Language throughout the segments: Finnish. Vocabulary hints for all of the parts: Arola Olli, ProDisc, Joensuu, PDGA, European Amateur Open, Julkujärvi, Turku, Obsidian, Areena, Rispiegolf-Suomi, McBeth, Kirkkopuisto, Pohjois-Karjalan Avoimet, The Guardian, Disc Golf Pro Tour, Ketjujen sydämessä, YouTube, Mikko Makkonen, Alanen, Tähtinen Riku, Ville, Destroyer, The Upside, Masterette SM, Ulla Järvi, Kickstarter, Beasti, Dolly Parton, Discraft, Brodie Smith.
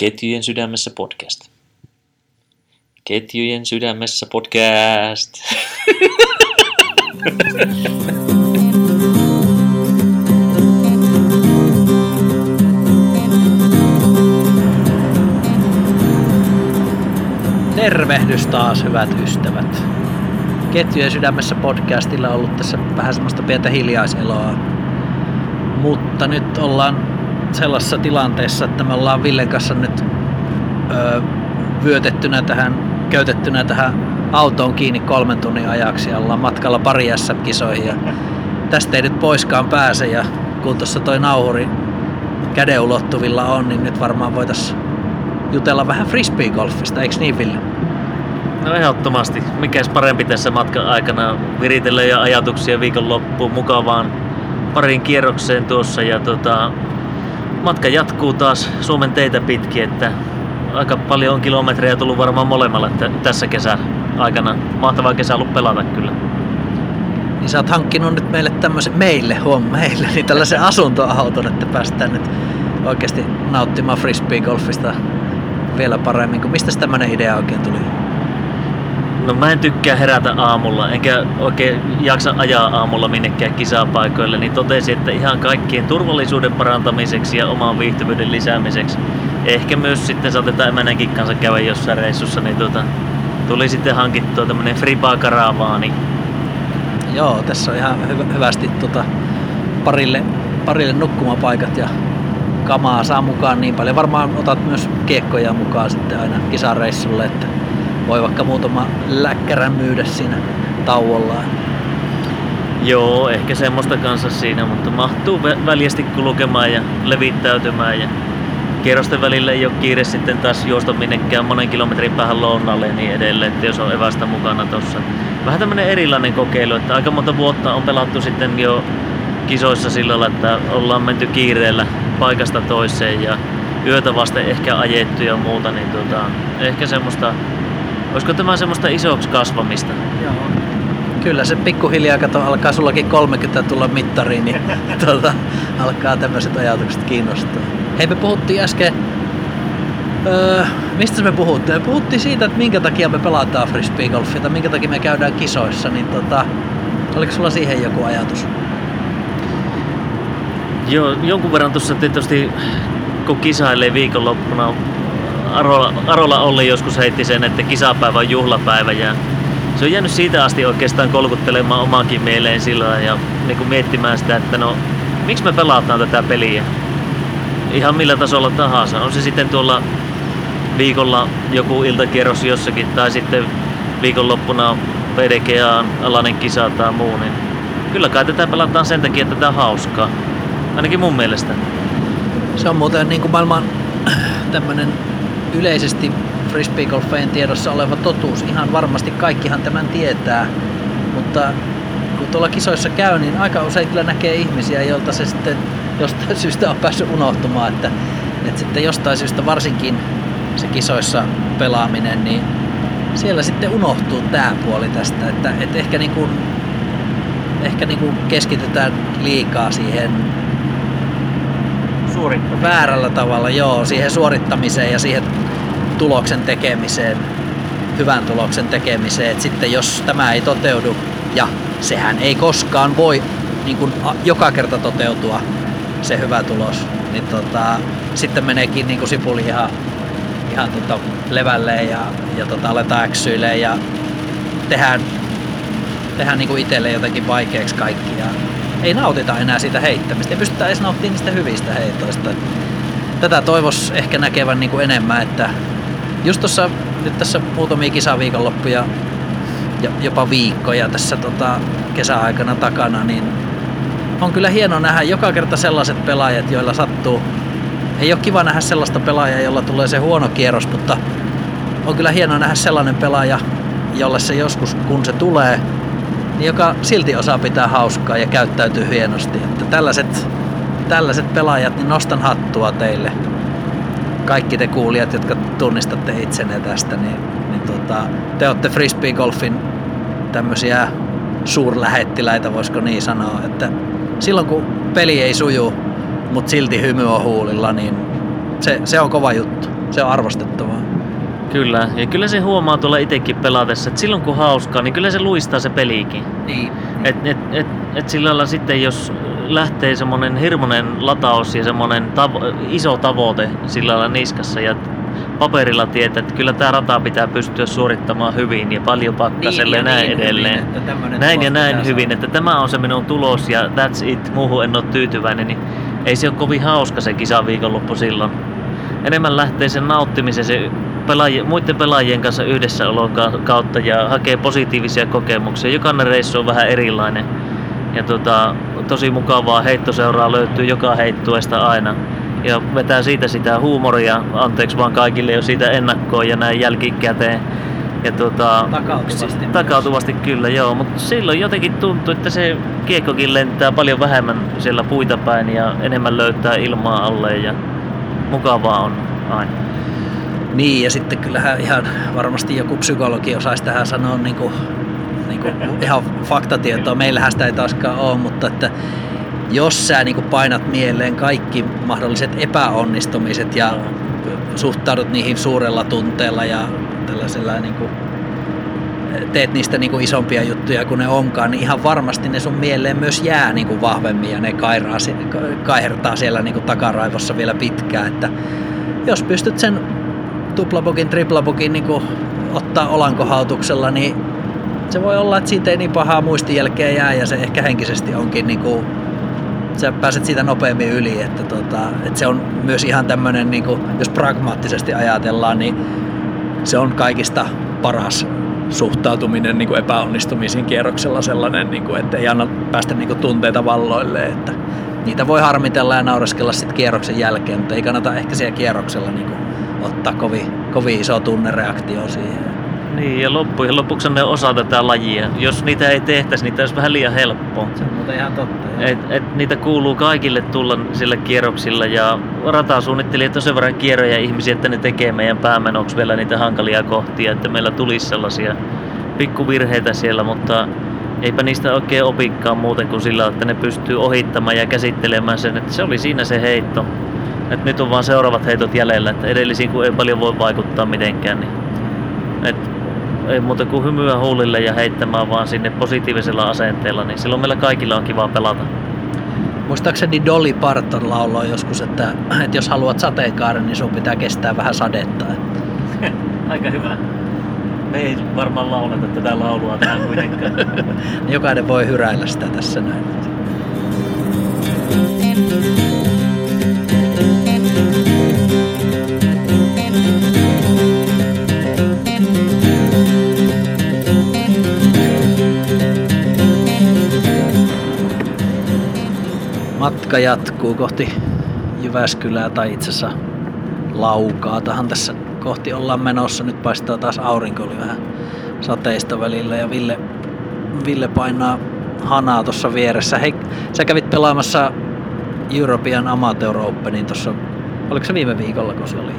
Ketjujen sydämessä podcast. Ketjujen sydämessä podcast. Tervehdys taas, hyvät ystävät. Ketjujen sydämessä podcastilla on ollut tässä vähän semmoista pientä hiljaiseloa. Mutta nyt ollaan sellaisessa tilanteessa, että me ollaan Villen kanssa nyt käytettynä tähän autoon kiinni 3 tunnin ajaksi ja ollaan matkalla pari SM-kisoihin ja tästä ei nyt poiskaan pääse, ja kun tuossa toi nauhuri käden ulottuvilla on, niin nyt varmaan voitaisiin jutella vähän frisbeegolfista, eikö niin, Ville? No ehdottomasti, mikäs parempi tässä matkan aikana viritellä ja ajatuksia viikonloppuun mukavaan pariin kierrokseen tuossa, ja matka jatkuu taas Suomen teitä pitkin, että aika paljon on kilometrejä tullut varmaan molemmalle tässä kesän aikana. Mahtavaa kesä ollut pelata kyllä. Niin sä oot hankkinut nyt meille tällaisen asuntoauton, että päästään nyt oikeasti nauttimaan frisbeegolfista vielä paremmin. Mistäs tämmönen idea oikein tuli? No mä en tykkää herätä aamulla, enkä oikein jaksa ajaa aamulla minnekään kisapaikoille, niin totesin, että ihan kaikkien turvallisuuden parantamiseksi ja oman viihtyvyyden lisäämiseksi, ehkä myös sitten saatetaan emänänkin kanssa käydä jossain reissussa, niin tuli sitten hankittua tämmönen Freepark-karavaani. Joo, tässä on ihan hyvästi parille nukkumapaikat ja kamaa saa mukaan niin paljon. Varmaan otat myös kiekkoja mukaan sitten aina kisareissulle, että voi vaikka muutama läkkärän myydä siinä tauollaan. Joo, ehkä semmoista kanssa siinä, mutta mahtuu väljästi kulkemaan ja levittäytymään. Ja kierrosten välillä ei ole kiire sitten taas juosta minnekään monen kilometrin päähän lounalle ja niin edelleen, että jos on evästä mukana tossa. Vähän tämmönen erilainen kokeilu, että aika monta vuotta on pelattu sitten jo kisoissa sillä lailla, että ollaan menty kiireellä paikasta toiseen ja yötä vasten ehkä ajettu ja muuta, niin ehkä semmoista. Olisiko tämä semmoista isoksi kasvamista? Joo. Kyllä se pikkuhiljaa, kato, alkaa sullakin 30 tulla mittariin, niin alkaa tämmöiset ajatukset kiinnostaa. Hei, me puhuttiin äsken, mistä me puhuttiin? Me puhuttiin siitä, että minkä takia me pelataan frisbeegolfia tai minkä takia me käydään kisoissa, niin oliko sulla siihen joku ajatus? Joo, jonkun verran tuossa tietysti kun kisailee viikonloppuna, Arola Olli joskus heitti sen, että kisapäivä on juhlapäivä, ja se on jäänyt siitä asti oikeastaan kolkuttelemaan omaankin mieleen silloin ja niin kuin miettimään sitä, että miksi me pelataan tätä peliä ihan millä tasolla tahansa. On se sitten tuolla viikolla joku iltakierros jossakin tai sitten viikonloppuna PDGA, Alanen kisa tai muu, niin kyllä kai tätä pelataan sen takia, että tätä on hauskaa, ainakin mun mielestä. Se on muuten niin kuin maailman tämmönen yleisesti frisbeegolfien tiedossa oleva totuus, ihan varmasti kaikkihan tämän tietää, mutta kun tuolla kisoissa käy, niin aika usein kyllä näkee ihmisiä, joilta se sitten jostain syystä on päässyt unohtumaan, että sitten jostain syystä varsinkin se kisoissa pelaaminen, niin siellä sitten unohtuu tämä puoli tästä, että ehkä niin kuin keskitytään liikaa siihen väärällä tavalla, joo, siihen suorittamiseen ja siihen tuloksen tekemiseen, hyvän tuloksen tekemiseen. Et sitten jos tämä ei toteudu, ja sehän ei koskaan voi niin kuin joka kerta toteutua se hyvä tulos, niin sitten meneekin niin kuin sipuli ihan levälleen ja aletaan äksyilemään ja tehdään niin kuin itselle jotenkin vaikeaksi kaikki. Ei nautita enää siitä heittämistä, ei pystytä edes nauttimaan niistä hyvistä heitoista. Tätä toivoisi ehkä näkevän niin kuin enemmän, että just tuossa nyt tässä muutamia kisaviikonloppuja ja jopa viikkoja tässä kesäaikana takana, niin on kyllä hieno nähdä joka kerta sellaiset pelaajat, joilla sattuu. Ei ole kiva nähdä sellaista pelaajaa, jolla tulee se huono kierros, mutta on kyllä hieno nähdä sellainen pelaaja, jolle se joskus, kun se tulee, joka silti osaa pitää hauskaa ja käyttäytyy hienosti. Että tällaiset pelaajat, niin nostan hattua teille. Kaikki te kuulijat, jotka tunnistatte itsenne tästä, niin te olette frisbeegolfin tämmöisiä suurlähettiläitä, voisiko niin sanoa. Että silloin kun peli ei suju, mutta silti hymy on huulilla, niin se on kova juttu. se on arvostettavaa. Kyllä, ja kyllä se huomaa tuolla itsekin pelatessa, että silloin kun hauskaa, niin kyllä se luistaa se pelikin. Niin. Et sillä lailla sitten, jos lähtee semmonen hirmonen lataus ja semmonen iso tavoite sillä lailla niskassa ja paperilla tietää, että kyllä tää rata pitää pystyä suorittamaan hyvin ja paljon pakkaselle niin, ja näin edelleen. Hyvin, näin ja näin hyvin, saada. Että tämä on se minun tulos ja that's it, muuhun en ole tyytyväinen, niin ei se ole kovin hauska se kisaviikonloppu silloin. Enemmän lähtee sen nauttimisen, se muiden pelaajien kanssa yhdessäolon kautta ja hakee positiivisia kokemuksia. Jokainen reissu on vähän erilainen ja tosi mukavaa heittoseuraa löytyy joka heittuesta aina. Ja vetää siitä sitä huumoria, anteeksi vaan kaikille jo siitä ennakkoon ja näin jälkikäteen. Ja takautuvasti kyllä, joo. Mutta silloin jotenkin tuntuu, että se kiekkokin lentää paljon vähemmän siellä puita päin ja enemmän löytää ilmaa alle ja mukavaa on aina. Niin ja sitten kyllähän ihan varmasti joku psykologi osaisi tähän sanoa niin kuin ihan faktatietoa. Meillähän sitä ei taaskaan ole, mutta että jos sä niin painat mieleen kaikki mahdolliset epäonnistumiset ja suhtaudut niihin suurella tunteella ja tällaisella niin kuin, teet niistä niin isompia juttuja kuin ne onkaan, niin ihan varmasti ne sun mieleen myös jää niin vahvemmin ja ne kaihertaa siellä niin takaraivossa vielä pitkään. Että jos pystyt sen tuplapokin, triplapokin niin ottaa olankohautuksella, niin se voi olla, että siitä ei niin pahaa muistin jälkeen jää ja se ehkä henkisesti onkin niin kuin, sä pääset siitä nopeammin yli, että se on myös ihan tämmönen, niin kuin, jos pragmaattisesti ajatellaan, niin se on kaikista paras suhtautuminen niin kuin epäonnistumisiin kierroksella sellainen, niin kuin, että ei anna päästä niin kuin, tunteita valloille, että niitä voi harmitella ja naureskella sitten kierroksen jälkeen, mutta ei kannata ehkä siellä kierroksella niin kuin, ottaa kovin iso tunnereaktio siihen. Niin, ja lopuksi ne osa tätä lajia. Jos niitä ei tehtäisi, niitä olisi vähän liian helppoa. Se on muuten ihan totta. Et niitä kuuluu kaikille tulla sillä kierroksilla ja ratasuunnittelijat on sen verran kierroja ihmisiä, että ne tekee meidän päämenoksi vielä niitä hankalia kohtia, että meillä tulisi sellaisia pikkuvirheitä siellä, mutta eipä niistä oikein opikkaan muuten kuin sillä, että ne pystyy ohittamaan ja käsittelemään sen, että se oli siinä se heitto. Et nyt on vaan seuraavat heitot jäljellä, että edellisiin kun ei paljon voi vaikuttaa mitenkään, niin ei muuta kuin hymyä huulille ja heittämään vaan sinne positiivisella asenteella, niin silloin meillä kaikilla on kiva pelata. Muistaakseni Dolly Parton lauloi joskus, että jos haluat sateenkaaren, niin sun pitää kestää vähän sadetta. Aika hyvä. Me ei varmaan lauleta tätä laulua tähän kuitenkaan. Jokainen voi hyräillä sitä tässä näin. Matka jatkuu kohti Jyväskylää tai itse asiassa Laukaatahan tässä kohti ollaan menossa. Nyt paistaa taas aurinko, oli vähän sateista välillä ja Ville painaa hanaa tuossa vieressä. Hei, sä kävit pelaamassa European Amateur Openin tuossa, oliko se viime viikolla kun se oli?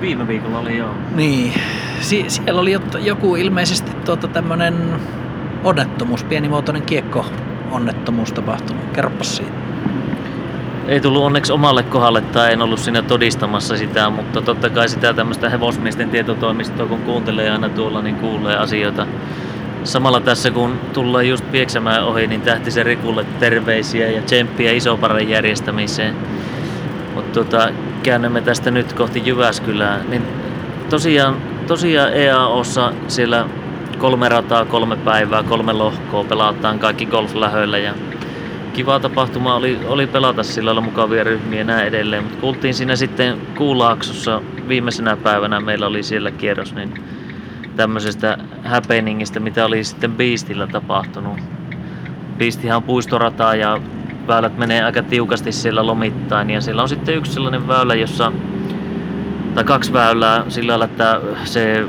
Viime viikolla oli joo. Niin, siellä oli joku ilmeisesti tämmönen onnettomuus, pienimuotoinen kiekko. Onnettomuus tapahtunut. Kerropas siitä. Ei tullut onneksi omalle kohdalle tai en ollut siinä todistamassa sitä, mutta totta kai sitä tämmöistä hevosmiesten tietotoimistoa kun kuuntelee aina tuolla, niin kuulee asioita. Samalla tässä kun tullaan just Pieksämään ohi, niin Tähtisen Rikulle terveisiä ja tsemppiä Isoparran järjestämiseen. Mutta käännämme tästä nyt kohti Jyväskylää. Niin tosiaan EAOssa siellä 3 rataa, 3 päivää, 3 lohkoa, pelataan kaikki golflähöillä ja kiva tapahtuma oli pelata sillä lailla mukavia ryhmiä ja näin edelleen, mutta kuultiin siinä sitten Kuulaaksossa viimeisenä päivänä meillä oli siellä kierros niin tämmöisestä happeningistä, mitä oli sitten Beastillä tapahtunut. Beastihan on puistorata ja väylät menee aika tiukasti siellä lomittain ja siellä on sitten yksi sellainen väylä, jossa tai 2 väylää sillä lailla, että se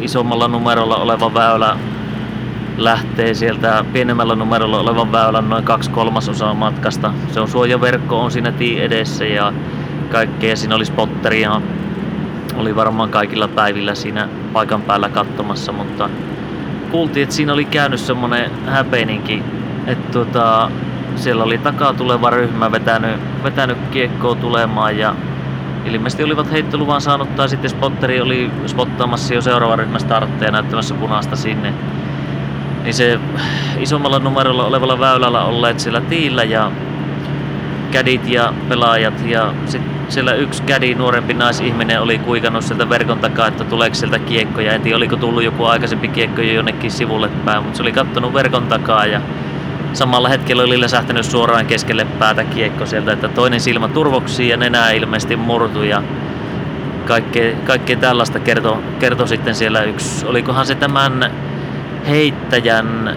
isommalla numerolla oleva väylä lähtee sieltä pienemmällä numerolla olevan väylän noin 2/3 matkasta. Se on suojaverkko, on siinä tien edessä ja kaikkea. Siinä oli spotteria, oli varmaan kaikilla päivillä siinä paikan päällä katsomassa, mutta kuultiin, että siinä oli käynyt semmonen häpeininki, että siellä oli takaa tuleva ryhmä vetänyt kiekkoa tulemaan ja Ilmeisesti olivat heittoluvan saanut tai sitten spotteri oli spottaamassa jo seuraavan ryhmän startteja näyttämässä punaista sinne. Niin se isommalla numerolla olevalla väylällä olleet siellä tiillä ja kädit ja pelaajat ja sitten siellä yksi kädi, nuorempi naisihminen, oli kuikannut sieltä verkon takaa, että tuleeko sieltä kiekkoja. En tiedä, oliko tullut joku aikaisempi kiekko jo jonnekin sivulle päin, mutta se oli katsonut verkon takaa ja samalla hetkellä oli läsähtänyt suoraan keskelle päätä kiekko sieltä, että toinen silmä turvoksi ja nenä ilmeisesti murtui ja kaikkea tällaista kertoi sitten siellä yksi. Olikohan se tämän heittäjän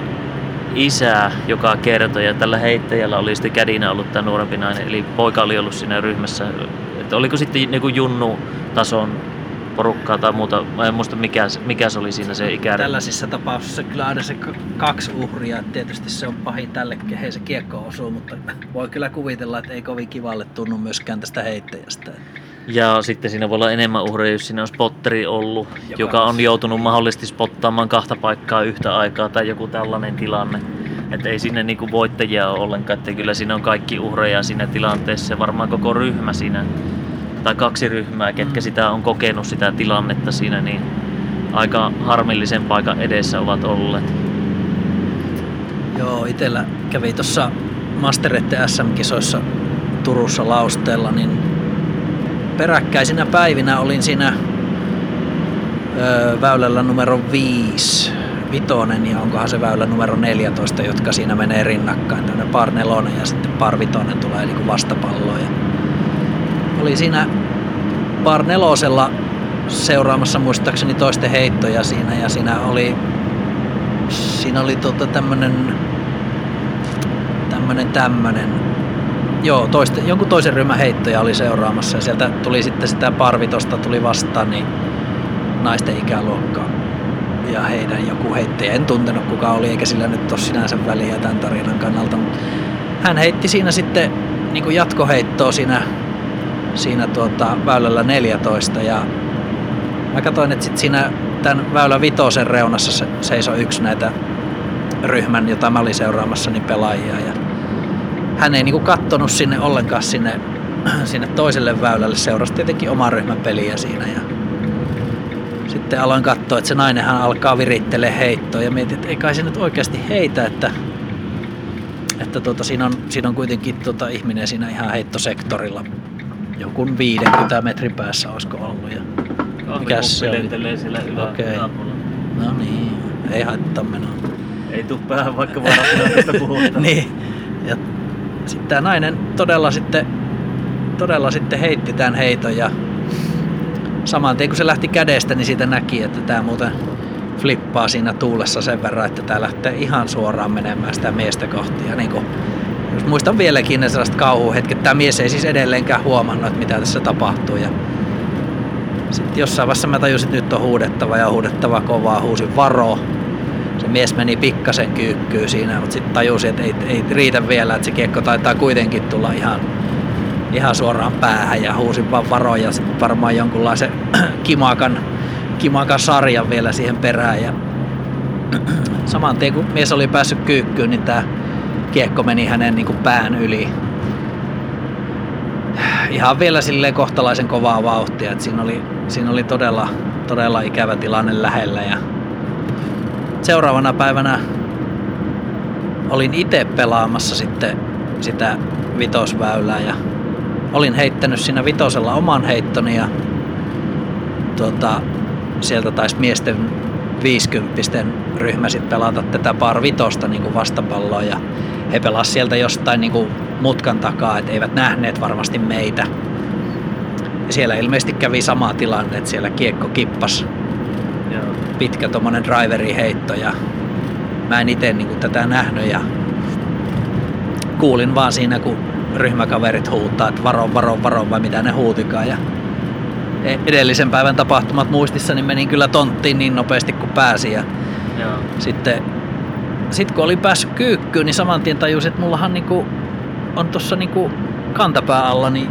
isä, joka kertoi, ja tällä heittäjällä oli sitten kädinä ollut tämä nuorempi nainen, eli poika oli ollut siinä ryhmässä. Että oliko sitten niin kuin junnu-tason porukkaa tai muuta, mä en muista mikä se oli siinä se ikäryhmä. Tällaisissa tapauksissa kyllä aina se kaksi uhria, tietysti se on pahin tälle, hei se kiekko osuu, mutta voi kyllä kuvitella, että ei kovin kivalle tunnu myöskään tästä heittäjästä. Ja sitten siinä voi olla enemmän uhreja, jos siinä on spotteri ollut, joka on joutunut mahdollisesti spottaamaan kahta paikkaa yhtä aikaa tai joku tällainen tilanne. Että ei siinä niinku voittajia ole ollenkaan, että kyllä siinä on kaikki uhreja siinä tilanteessa ja varmaan koko ryhmä siinä, tai kaksi ryhmää, ketkä sitä on kokenut sitä tilannetta siinä, niin aika harmillisen paikan edessä ovat olleet. Joo, itsellä kävi tuossa Masterette SM-kisoissa Turussa lausteella, niin peräkkäisinä päivinä olin siinä väylällä numero 5, vitonen ja onkohan se väylä numero 14, jotka siinä menee rinnakkain. Tämmöinen par nelonen ja sitten par vitonen tulee niin kuin vastapalloon. Ja oli siinä par nelosella seuraamassa muistaakseni toisten heittoja siinä ja siinä oli tämmönen joo, jonkun toisen ryhmän heittoja oli seuraamassa ja sieltä tuli sitten sitä parvitosta tuli vastaan niin naisten ikäluokkaa ja heidän joku heittäjä. En tuntenut kuka oli eikä sillä nyt ole sinänsä väliä tämän tarinan kannalta, mutta hän heitti siinä sitten niin kuin jatkoheittoa siinä väylällä 14 ja mä katsoin, että sitten siinä tämän väylä vitosen reunassa seisoi yksi näitä ryhmän, jota mä olin seuraamassa, niin pelaajia ja hän ei niinku kattonut sinne ollenkaan sinne toiselle väylälle, seurasi tietenkin oman ryhmän peliä siinä. Ja sitten aloin katsoa, että se nainenhan alkaa virittelee heittoa ja mietin, että ei kai se nyt oikeasti heitä, että siinä on kuitenkin ihminen siinä ihan heittosektorilla. Jonkun 50 metrin päässä olisiko ollut. Ja mikäs se oli? Siellä okay. No niin, ei haittaa menoa. Ei tuu päähän, vaikka vaan asiasta puhutaan. Niin. Ja sitten tämä nainen todella sitten heitti tämän heiton ja saman tien kun se lähti kädestä, niin siitä näki, että tämä muuten flippaa siinä tuulessa sen verran, että tämä lähtee ihan suoraan menemään sitä miestä kohti. Ja niin kun, jos muistan vieläkin ne sellaiset kauhuhetket, tämä mies ei siis edelleenkään huomannut, että mitä tässä tapahtuu. Ja sitten jossain vaiheessa mä tajusin, että nyt on huudettava ja huudettava kovaa, huusin varo. Se mies meni pikkasen kyykkyyn siinä, mutta sitten tajusin, että ei riitä vielä, että se kiekko taitaa kuitenkin tulla ihan suoraan päähän ja huusin vaan varoja ja sitten varmaan jonkunlaisen kimakan sarjan vielä siihen perään. Ja saman tien kun mies oli päässyt kyykkyyn, niin tämä kiekko meni hänen niin kuin pään yli. Ihan vielä silleen kohtalaisen kovaa vauhtia, että siinä oli todella ikävä tilanne lähellä. Ja seuraavana päivänä olin itse pelaamassa sitten sitä vitosväylää ja olin heittänyt siinä vitosella oman heittoni ja sieltä taisi miesten 50-pisten ryhmä sitten pelata tätä par vitosta niin kuin vastapalloa ja he pelasivat sieltä jostain niin kuin mutkan takaa, et eivät nähneet varmasti meitä. Ja siellä ilmeisesti kävi sama tilanne, että siellä kiekko kippasi. Pitkä tommonen driveri heitto ja mä en ite niinku tätä nähnyt ja kuulin vaan siinä kun ryhmäkaverit huutaa, että varo vai mitä ne huutikaan ja edellisen päivän tapahtumat muistissa niin menin kyllä tonttiin niin nopeasti kuin pääsin ja sitten kun olin päässyt kyykkyyn niin saman tien tajusin, että mullahan niinku on tossa niinku kantapää alla niin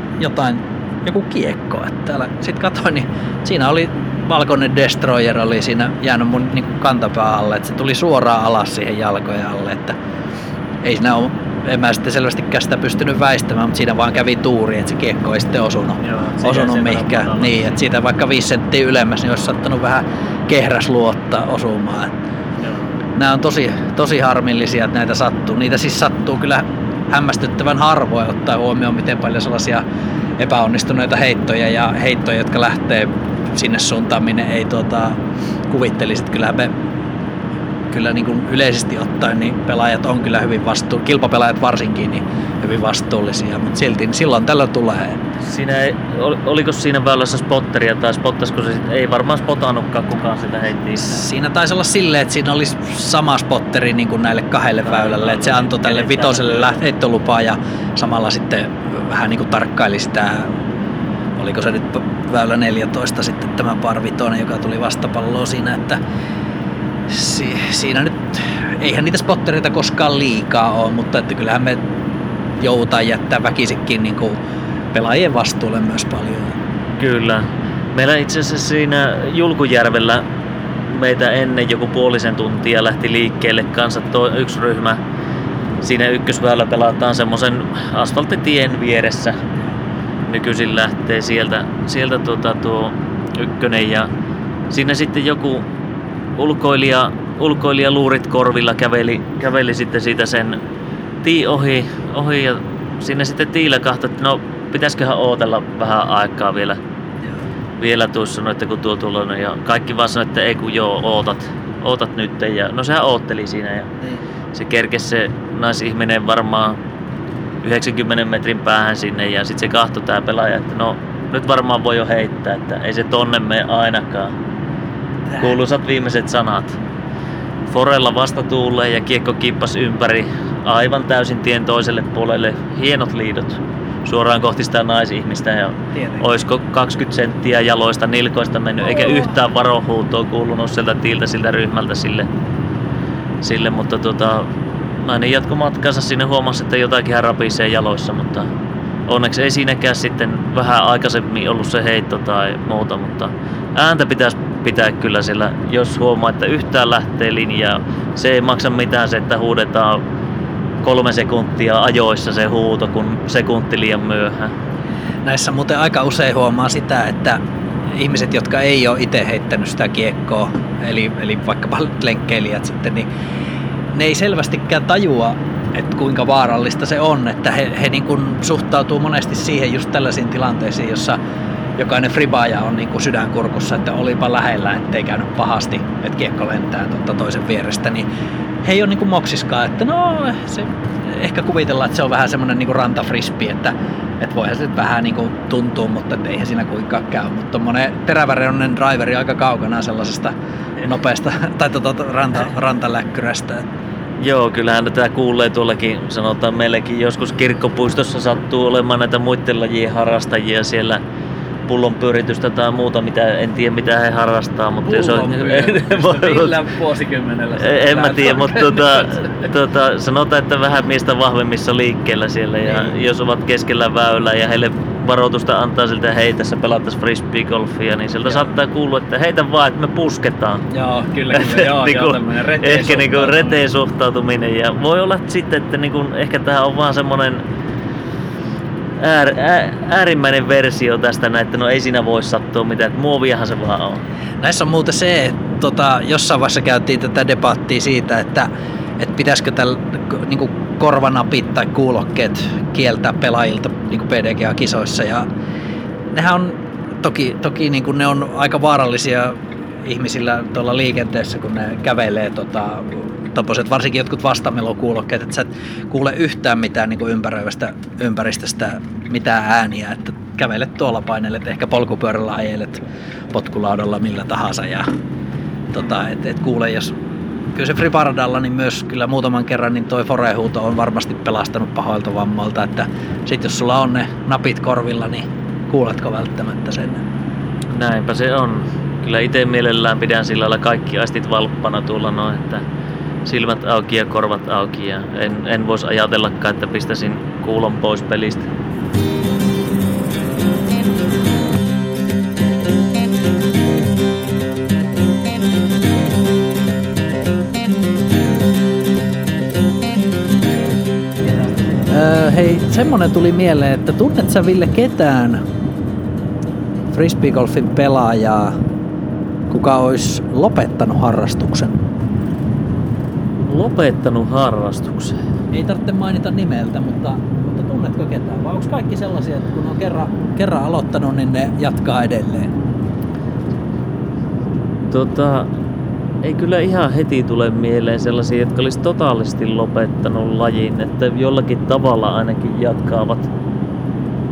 joku kiekko, että täällä sit katsoin niin siinä oli valkoinen Destroyer oli siinä jäänyt mun niin kantapää alle, että se tuli suoraan alas siihen jalkojen alle, että ei siinä ole en mä sitten selvästikään sitä pystynyt väistämään, mutta siinä vaan kävi tuuri, että se kiekko ei sitten osunut mihinkään. Niin, että siitä vaikka 5 senttiä ylemmäs, niin olisi sattunut vähän kehräsluotta osumaan. Nämä on tosi harmillisia, että näitä sattuu. Niitä siis sattuu kyllä hämmästyttävän harvoin, ottaa huomioon, miten paljon sellaisia epäonnistuneita heittoja, jotka lähtee sinne suuntaan, minne ei kuvittelisi. Kyllä niin kuin yleisesti ottaen niin pelaajat on kyllä hyvin kilpapelaajat varsinkin niin hyvin vastuullisia, mutta silti niin silloin tällä tulee. Oliko siinä väylässä spotteria tai spottasko se? Ei varmaan spotannutkaan kukaan sitä heitti. Siinä taisi olla silleen, että siinä oli sama spotteri niin kuin näille 2 väylälle, että se antoi tälle vitoselle heittolupaa ja samalla sitten vähän niin kuin tarkkaili sitä, oliko se nyt väylä 14 sitten tämä parvitoinen, joka tuli vastapalloon siinä, että siinä nyt, eihän niitä spottereita koskaan liikaa ole, mutta että kyllähän me joudutaan jättää väkisikin niin kuin pelaajien vastuulle myös paljon. Kyllä. Meillä itse asiassa siinä Julkujärvellä meitä ennen joku puolisen tuntia lähti liikkeelle kanssa yksi ryhmä. Siinä ykkösväylä pelataan semmoisen asfalttitien vieressä. Nykyisin lähtee sieltä tuo ykkönen ja siinä sitten joku ulkoilija luurit korvilla käveli sitten siitä sen ohi ja sinne sitten tiillä kahtoi, että no pitäisköhän ootella vähän aikaa vielä tuossa sanoi, että kun tuo tulono ja kaikki vaan sanoi, että ei kun joo ootat nyt ja no sehän ootteli siinä ja se kerkesi se naisihminen varmaan 90 metrin päähän sinne ja sitten se kahtoi tää pelaaja, että no nyt varmaan voi jo heittää, että ei se tonne mene ainakaan. Kuuluisat viimeiset sanat. Forella vastatuuleen ja kiekko kippasi ympäri aivan täysin tien toiselle puolelle. Hienot liidot suoraan kohti sitä naisihmistä. Ja olisiko 20 senttiä jaloista nilkoista mennyt, eikä yhtään varohuutoa kuulunut sieltä tiiltä siltä ryhmältä sille. Mutta nainen jatkoi matkansa sinne, huomasi, että jotakin rapisee jaloissa. Mutta onneksi ei siinäkään sitten vähän aikaisemmin ollut se heitto tai muuta, mutta ääntä pitäisi pitää kyllä siellä, jos huomaa, että yhtään lähtee linjaa. Se ei maksa mitään se, että huudetaan 3 sekuntia ajoissa se huuto, kun sekunti liian myöhään. Näissä muuten aika usein huomaa sitä, että ihmiset, jotka ei ole itse heittänyt sitä kiekkoa, eli vaikkapa lenkkeilijät sitten, niin ne ei selvästikään tajua, että kuinka vaarallista se on, että he niin kuin suhtautuu monesti siihen just tällaisiin tilanteisiin, jossa jokainen fribaaja on niin kuin sydänkurkussa, että olipa lähellä, ettei käynyt pahasti, että kiekko lentää toisen vierestä, niin he ei ole niin kuin moksiskaan, että no se, ehkä kuvitellaan, että se on vähän semmoinen niin kuin rantafrispi, että voihan se vähän niin kuin tuntuu, mutta eihän siinä kuinkaan käy, mutta tommoinen teräväreonen driveri aika kaukana sellaisesta nopeasta tai rantaläkkyrästä. Joo, kyllähän tätä kuulee tuollakin, sanotaan meillekin joskus Kirkkopuistossa sattuu olemaan näitä muiden lajien harrastajia siellä pullon pyöritystä tai muuta, mitä en tiedä mitä he harrastaa, mutta jos on millä vuosikymmenellä en mä tiedä, mutta sanotaan, että vähän miestä vahvemmissa liikkeellä siellä ja jos ovat keskellä väylää ja heille varoitusta antaa siltä, että hei, tässä pelattaisiin frisbeegolfia, niin sieltä saattaa kuulua, että heitä vaan, että me pusketaan. Joo, kyllä, joo, tämmöinen reteen suhtautuminen. Ja voi olla sitten, että niin kuin, ehkä tähän on vaan semmoinen äärimmäinen versio tästä, että no ei siinä voi sattua mitään, että muoviahan se vaan on. Näissä on muuten se, että jossain vaiheessa käytiin tätä debattia siitä, että pitäisikö tällä niin kuin korvanapit tai kuulokkeet kieltää pelaajilta niin PDGA-kisoissa. Ja nehän on toki niin kuin ne on aika vaarallisia ihmisillä tuolla liikenteessä, kun ne kävelee varsinkin jotkut vastamelokuulokkeet, että sä et kuule yhtään mitään niin kuin ympäristöstä mitään ääniä, että kävelet tuolla, painelet ehkä polkupyörällä, ajelet potkulaudalla millä tahansa ja et kuule, jos kyllä se Friparadalla niin myös kyllä muutaman kerran niin toi forehuuto on varmasti pelastanut pahoilta vammalta, että sit jos sulla on ne napit korvilla, niin kuuletko välttämättä sen? Näinpä se on. Kyllä itse mielellään pidän sillä lailla kaikki aistit valppana tuolla noin, että silmät auki ja korvat auki ja en voisi ajatellakaan, että pistäisin kuulon pois pelistä. semmonen tuli mieleen, että tunnet sä Ville ketään frisbeegolfin pelaajaa, kuka olisi lopettanut harrastuksen? Lopettanut harrastuksen? Ei tarvitse mainita nimeltä, mutta tunnetko ketään? Vai onko kaikki sellaisia, että kun on kerran aloittanut, niin ne jatkaa edelleen? Ei kyllä ihan heti tule mieleen sellaisia, jotka olisi totaalisesti lopettanut lajin, että jollakin tavalla ainakin jatkaavat.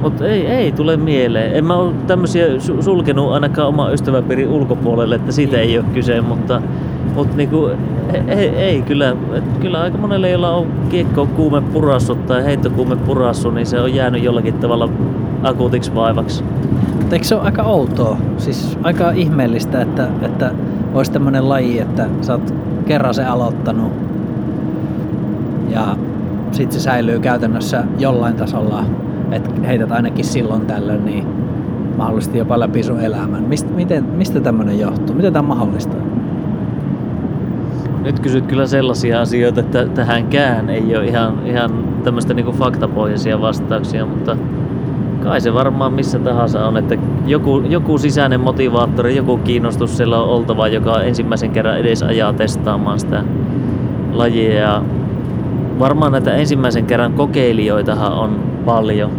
Mutta ei tule mieleen. En mä ole tämmöisiä sulkenut ainakaan oman ystäväpiirin ulkopuolelle, että siitä ei ole kyse, mutta niinku, ei kyllä. Kyllä aika monelle, jolla on kiekko-kuume purassu tai heittokuume purassu, niin se on jäänyt jollakin tavalla akuutiksi vaivaksi. Mutta eikö se ole aika outoa? Siis aika ihmeellistä, että olisi tämmöinen laji, että sä oot kerran se aloittanut ja sit se säilyy käytännössä jollain tasolla, että heität ainakin silloin tällöin, niin mahdollisesti jopa läpi sun elämän. Mistä tämmöinen johtuu? Miten tämä on mahdollista? Nyt kysyt kyllä sellaisia asioita, että tähänkään ei ole ihan tämmöistä niinku faktapohjaisia vastauksia, mutta kai se varmaan missä tahansa on, että joku sisäinen motivaattori, joku kiinnostus siellä on oltava, joka ensimmäisen kerran edes ajaa testaamaan sitä lajia. Ja varmaan näitä ensimmäisen kerran kokeilijoitahan on paljon,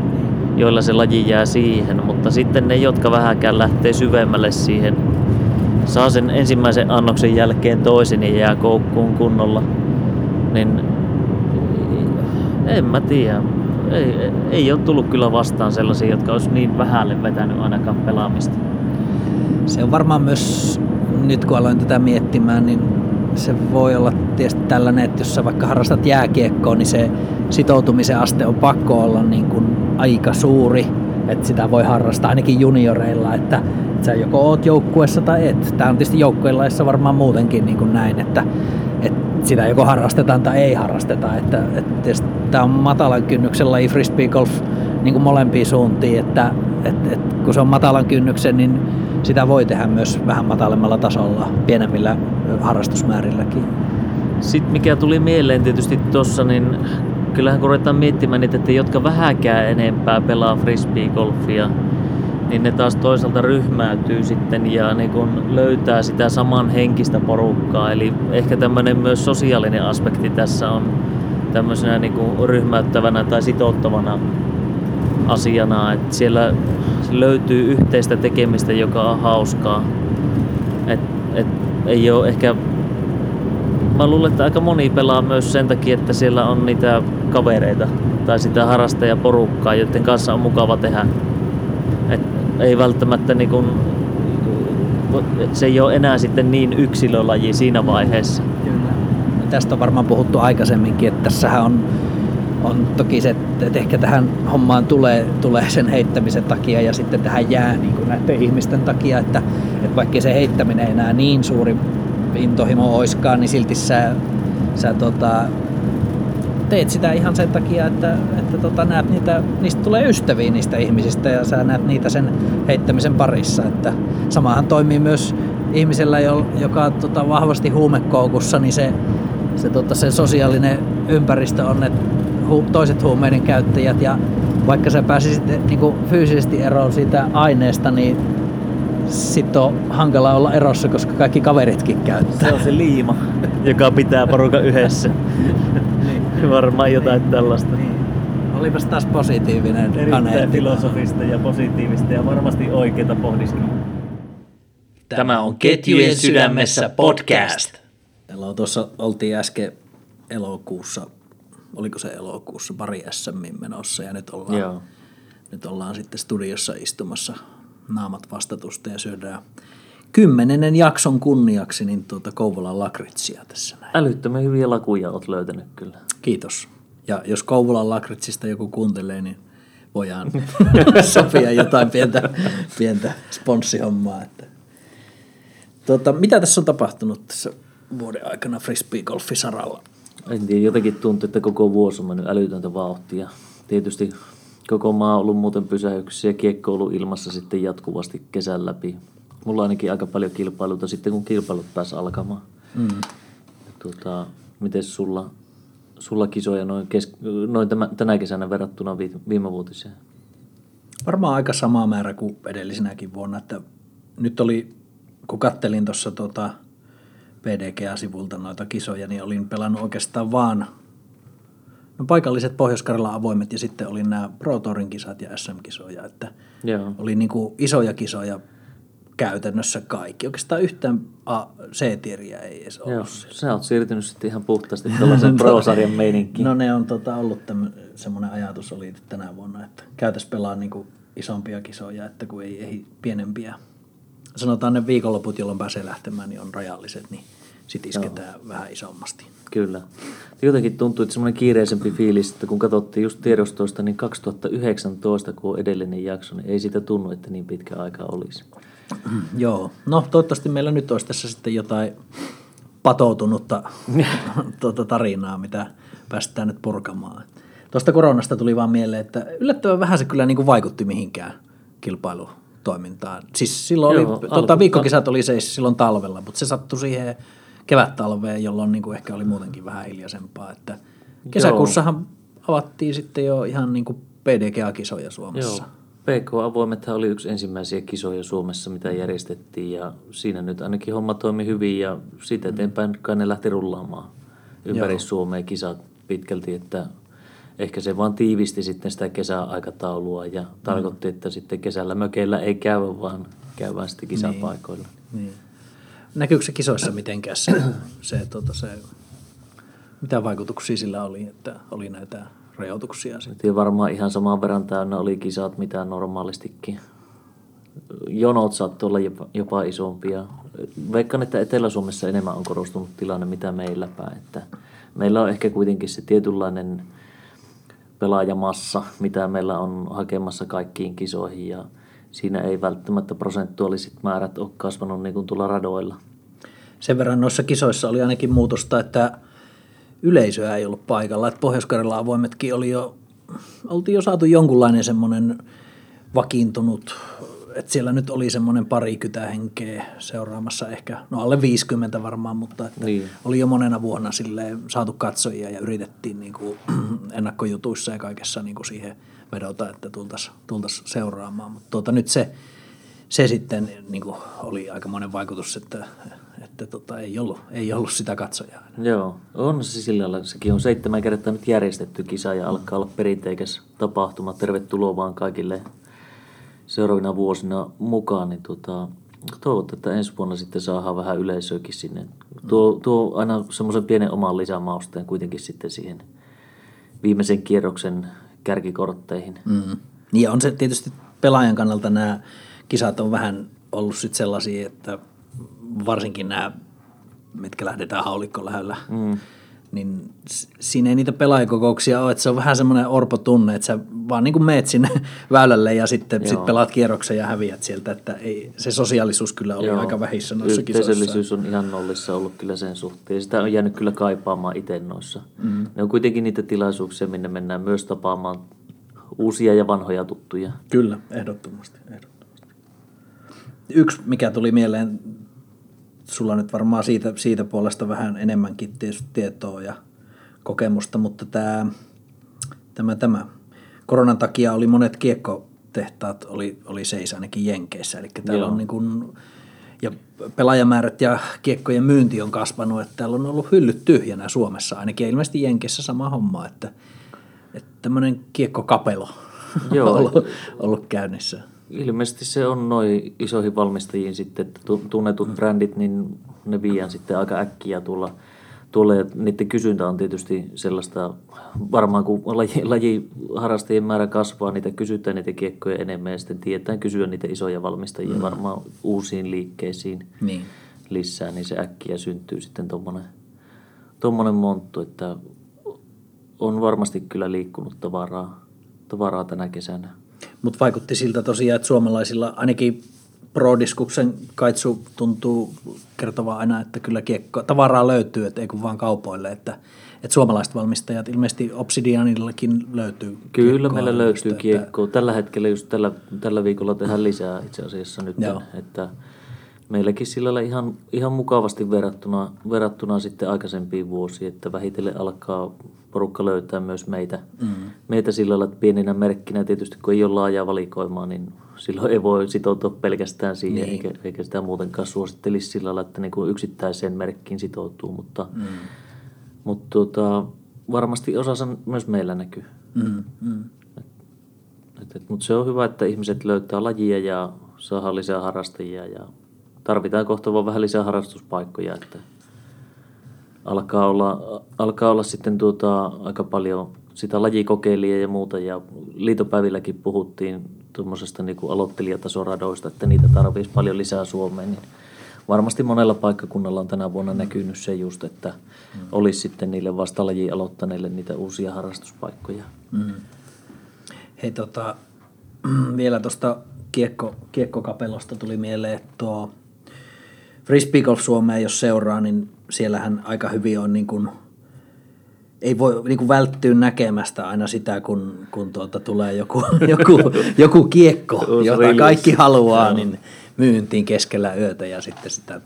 joilla se laji jää siihen, mutta sitten ne, jotka vähänkään lähtee syvemmälle siihen, saa sen ensimmäisen annoksen jälkeen toisen ja jää koukkuun kunnolla, niin en mä tiedä. Ei ole tullut kyllä vastaan sellaisia, jotka olisi niin vähälle vetänyt ainakaan pelaamista. Se on varmaan myös, nyt kun aloin tätä miettimään, niin se voi olla tietysti tällainen, että jos sä vaikka harrastat jääkiekkoa, niin se sitoutumisen aste on pakko olla niin kuin aika suuri, että sitä voi harrastaa ainakin junioreilla, että sä joko oot joukkueessa tai et. Tää on tietysti joukkueilaissa varmaan muutenkin niin kuin näin, että sitä joko harrastetaan tai ei harrasteta. Että tämä on matalan kynnyksen laji frisbeegolf niin kuin molempiin suuntiin, että kun se on matalan kynnyksen, niin sitä voi tehdä myös vähän matalemmalla tasolla, pienemmillä harrastusmäärilläkin. Sitten mikä tuli mieleen tietysti tuossa, niin kyllähän kun ruvetaan miettimään niitä, että jotka vähäkään enempää pelaa frisbeegolfia, niin ne taas toisaalta ryhmäytyy sitten ja niin kun löytää sitä saman henkistä porukkaa. Eli ehkä tämmöinen myös sosiaalinen aspekti tässä on tämmöisenä niin kun ryhmäyttävänä tai sitouttavana asiana, että siellä löytyy yhteistä tekemistä, joka on hauskaa. Ei ole ehkä... Mä luulen, että aika moni pelaa myös sen takia, että siellä on niitä kavereita tai sitä harrastajaporukkaa, joiden kanssa on mukava tehdä. Ei välttämättä niin kun, se ei ole enää sitten niin yksilölaji siinä vaiheessa. Kyllä. Tästä on varmaan puhuttu aikaisemminkin, että tässähän on toki se, että ehkä tähän hommaan tulee sen heittämisen takia ja sitten tähän jää niin kuin näiden ihmisten takia, että vaikka se heittäminen ei enää niin suuri intohimo oiskaan, niin silti sä teet sitä ihan sen takia, että näet niistä tulee ystäviä niistä ihmisistä ja sä näet niitä sen heittämisen parissa. Että samahan toimii myös ihmisellä, joka vahvasti huumekoukussa, niin se sosiaalinen ympäristö on ne toiset huumeiden käyttäjät. Ja vaikka sä pääsisit niinku fyysisesti eroon siitä aineesta, niin sit on hankala olla erossa, koska kaikki kaveritkin käyttää. Se on se liima, joka pitää porukan yhdessä. Varmaan jotain tällaista. Niin. Olipas taas positiivinen kaneetti. Erittäin filosofista ja positiivista ja varmasti oikeita pohdiskelua. Tämä on Ketjujen sydämessä podcast. Meillä on tuossa, oltiin äsken elokuussa, oliko se elokuussa, pari SM:n menossa ja nyt ollaan sitten studiossa istumassa naamat vastatusta ja syödään 10. jakson kunniaksi niin Kouvolan lakritsia tässä näin. Älyttömän hyviä lakuja olet löytänyt kyllä. Kiitos. Ja jos Kouvolan lakritsista joku kuuntelee, niin voidaan sopia jotain pientä sponssihommaa. Että. Mitä tässä on tapahtunut tässä vuoden aikana frisbeegolfisaralla? En tiedä, jotenkin tuntuu, että koko vuosi on mennyt älytöntä vauhtia. Tietysti koko maa on ollut muuten pysähyksissä ja kiekko on ollut ilmassa sitten jatkuvasti kesän läpi. Mulla on ainakin aika paljon kilpailuita sitten, kun kilpailut pääsivät alkamaan. Mm. Miten sulla sulla kisoja noin tänä kesänä verrattuna viime vuotiseen? Varmaan aika sama määrä kuin edellisenäkin vuonna. Että nyt oli, kun kattelin tuossa PDGA-sivulta noita kisoja, niin olin pelannut oikeastaan vaan paikalliset Pohjois-Karjalan Avoimet ja sitten oli nämä Pro Tourin kisat ja SM-kisoja. Että oli niin kuin isoja kisoja käytännössä kaikki. Oikeastaan yhtään C-tieriä ei edes ollut. Joo, sä oot siirtynyt sitten ihan puhtaasti tällaisen pro-sarjan meininkiin. No ne on ollut semmoinen ajatus oli tänä vuonna, että käytäs pelaa niin kuin isompia kisoja, että kun ei pienempiä. Sanotaan ne viikonloput, jolloin pääsee lähtemään, niin on rajalliset, niin sitten isketään vähän isommasti. Kyllä. Jotenkin tuntuu, että semmoinen kiireisempi fiilis, että kun katsottiin just tiedostoista, niin 2019, kun on edellinen jakso, niin ei sitä tunnu, että niin pitkä aika olisi. Joo. No toivottavasti meillä nyt olisi tässä sitten jotain patoutunutta tarinaa, mitä päästään nyt purkamaan. Tuosta koronasta tuli vaan mieleen, että yllättävän vähän se kyllä niin kuin vaikutti mihinkään kilpailutoimintaan. Siis silloin viikkokisat oli se silloin talvella, mutta se sattui siihen kevättalveen, jolloin niin kuin ehkä oli muutenkin vähän hiljaisempaa. Että kesäkuussahan avattiin sitten jo ihan niin kuin PDGA-kisoja Suomessa. Joo. PK-avoimethan oli yksi ensimmäisiä kisoja Suomessa, mitä järjestettiin, ja siinä nyt ainakin homma toimi hyvin, ja siitä eteenpäin kai ne lähti rullaamaan ympäri Suomea kisat pitkälti, että ehkä se vaan tiivisti sitten sitä kesäaikataulua ja tarkoitti, että sitten kesällä mökeillä ei käy, vaan käydään sitten kisapaikoilla. Niin. Näkyykö se kisoissa mitenkään se mitä vaikutuksia sillä oli, että oli näitä rajoituksia sitten? Varmaan ihan saman verran täynnä oli kisat, mitä normaalistikin. Jonot saattoi olla jopa isompia. Veikkaan, että Etelä-Suomessa enemmän on korostunut tilanne, mitä meillä päin. Että meillä on ehkä kuitenkin se tietynlainen pelaajamassa, mitä meillä on hakemassa kaikkiin kisoihin, ja siinä ei välttämättä prosentuaaliset määrät ole kasvanut niin kuin tuolla radoilla. Sen verran noissa kisoissa oli ainakin muutosta, että yleisöä ei ollut paikalla, että Pohjois-Karjalan Avoimetkin oltiin jo saatu jonkunlainen semmoinen vakiintunut, että siellä nyt oli semmoinen 20 henkeä seuraamassa ehkä, no alle 50 varmaan, mutta että oli jo monena vuonna silleen saatu katsojia ja yritettiin niin kuin ennakkojutuissa ja kaikessa niin kuin siihen vedota, että tultaisiin seuraamaan, mutta nyt se sitten niin kuin oli aikamoinen vaikutus, että ei ollut sitä katsojaa. Joo, on se sillä lailla. Sekin on 7 kertaa nyt järjestetty kisa ja alkaa olla perinteikäs tapahtuma. Tervetuloa vaan kaikille seuraavina vuosina mukaan. Niin toivottavasti, että ensi vuonna sitten saadaan vähän yleisöäkin sinne. Tuo aina semmoisen pienen oman lisämausteen kuitenkin sitten siihen viimeisen kierroksen kärkikortteihin. Ja on se tietysti pelaajan kannalta nämä kisat on vähän ollut sitten sellaisia, että varsinkin nämä, mitkä lähdetään haulikko lähellä, niin siinä ei niitä pelaajakokouksia ole, että se on vähän semmoinen orpotunne, että sä vaan niin kuin meet sinne väylälle ja sitten sit pelaat kierroksen ja häviät sieltä, että ei, se sosiaalisuus kyllä oli aika vähissä noissa kisoissa. Yhteisöllisyys on ihan nollissa ollut kyllä sen suhteen, sitä on jäänyt kyllä kaipaamaan itse noissa. Ne on kuitenkin niitä tilaisuuksia, minne mennään myös tapaamaan uusia ja vanhoja tuttuja. Kyllä, ehdottomasti. Yksi, mikä tuli mieleen, sulla nyt varmaan siitä puolesta vähän enemmänkin tietoa ja kokemusta, mutta tämä koronan takia oli monet kiekkotehtaat oli seis ainakin Jenkeissä, eli täällä on niin kuin, ja pelaajamäärät ja kiekkojen myynti on kasvanut, että täällä on ollut hyllyt tyhjänä Suomessa ainakin, ja ilmeisesti Jenkeissä sama homma, että tämmöinen kiekkokapelo on ollut käynnissä. Ilmeisesti se on noin isoihin valmistajiin sitten, että tunnetut brändit, niin ne viiään sitten aika äkkiä tuolla ja niiden kysyntä on tietysti sellaista, varmaan kun lajiharrastajien määrä kasvaa, niitä kysytään niitä kiekkoja enemmän ja sitten tiedetään kysyä niitä isoja valmistajia varmaan uusiin liikkeisiin lisää, niin se äkkiä syntyy sitten tuommoinen monttu, että on varmasti kyllä liikkunut tavaraa tänä kesänä. Mutta vaikutti siltä tosiaan, että suomalaisilla ainakin ProDiscuksen kaitsu tuntuu kertovaa aina, että kyllä tavaraa löytyy, että ei kun vaan kaupoille, että suomalaiset valmistajat, ilmeisesti Obsidianillakin löytyy kyllä kiekkoa. Meillä löytyy kiekkoa. Tällä hetkellä just tällä viikolla tehdään lisää itse asiassa nyt, että meilläkin sillä lailla ihan mukavasti verrattuna sitten aikaisempiin vuosiin, että vähitellen alkaa porukka löytää myös meitä sillä lailla, että pieninä merkkinä tietysti kun ei ole laajaa valikoimaa, niin silloin ei voi sitoutua pelkästään siihen, niin. eikä sitä muutenkaan suosittelisi sillä lailla, että niin kuin yksittäiseen merkkiin sitoutuu, mutta varmasti osansa myös meillä näkyy. Mutta se on hyvä, että ihmiset löytää lajia ja saadaan lisää harrastajia ja tarvitaan kohta vaan vähän lisää harrastuspaikkoja, että alkaa olla sitten aika paljon sitä lajikokeilijaa ja muuta, ja liitopäivilläkin puhuttiin tuommoisesta niin kuin aloittelijatasoradoista, että niitä tarvitsisi paljon lisää Suomeen, niin varmasti monella paikkakunnalla on tänä vuonna näkynyt se just, että olisi sitten niille vasta lajiin aloittaneille niitä uusia harrastuspaikkoja. Hei, vielä tuosta kiekkokapelosta tuli mieleen, että tuo Rispiegolf-Suomea jos seuraa, niin siellähän aika hyvin on, niin kuin, ei voi niin kuin välttyä näkemästä aina sitä, kun tulee joku kiekko, jota kaikki haluaa, niin myyntiin keskellä yötä ja sitten sitä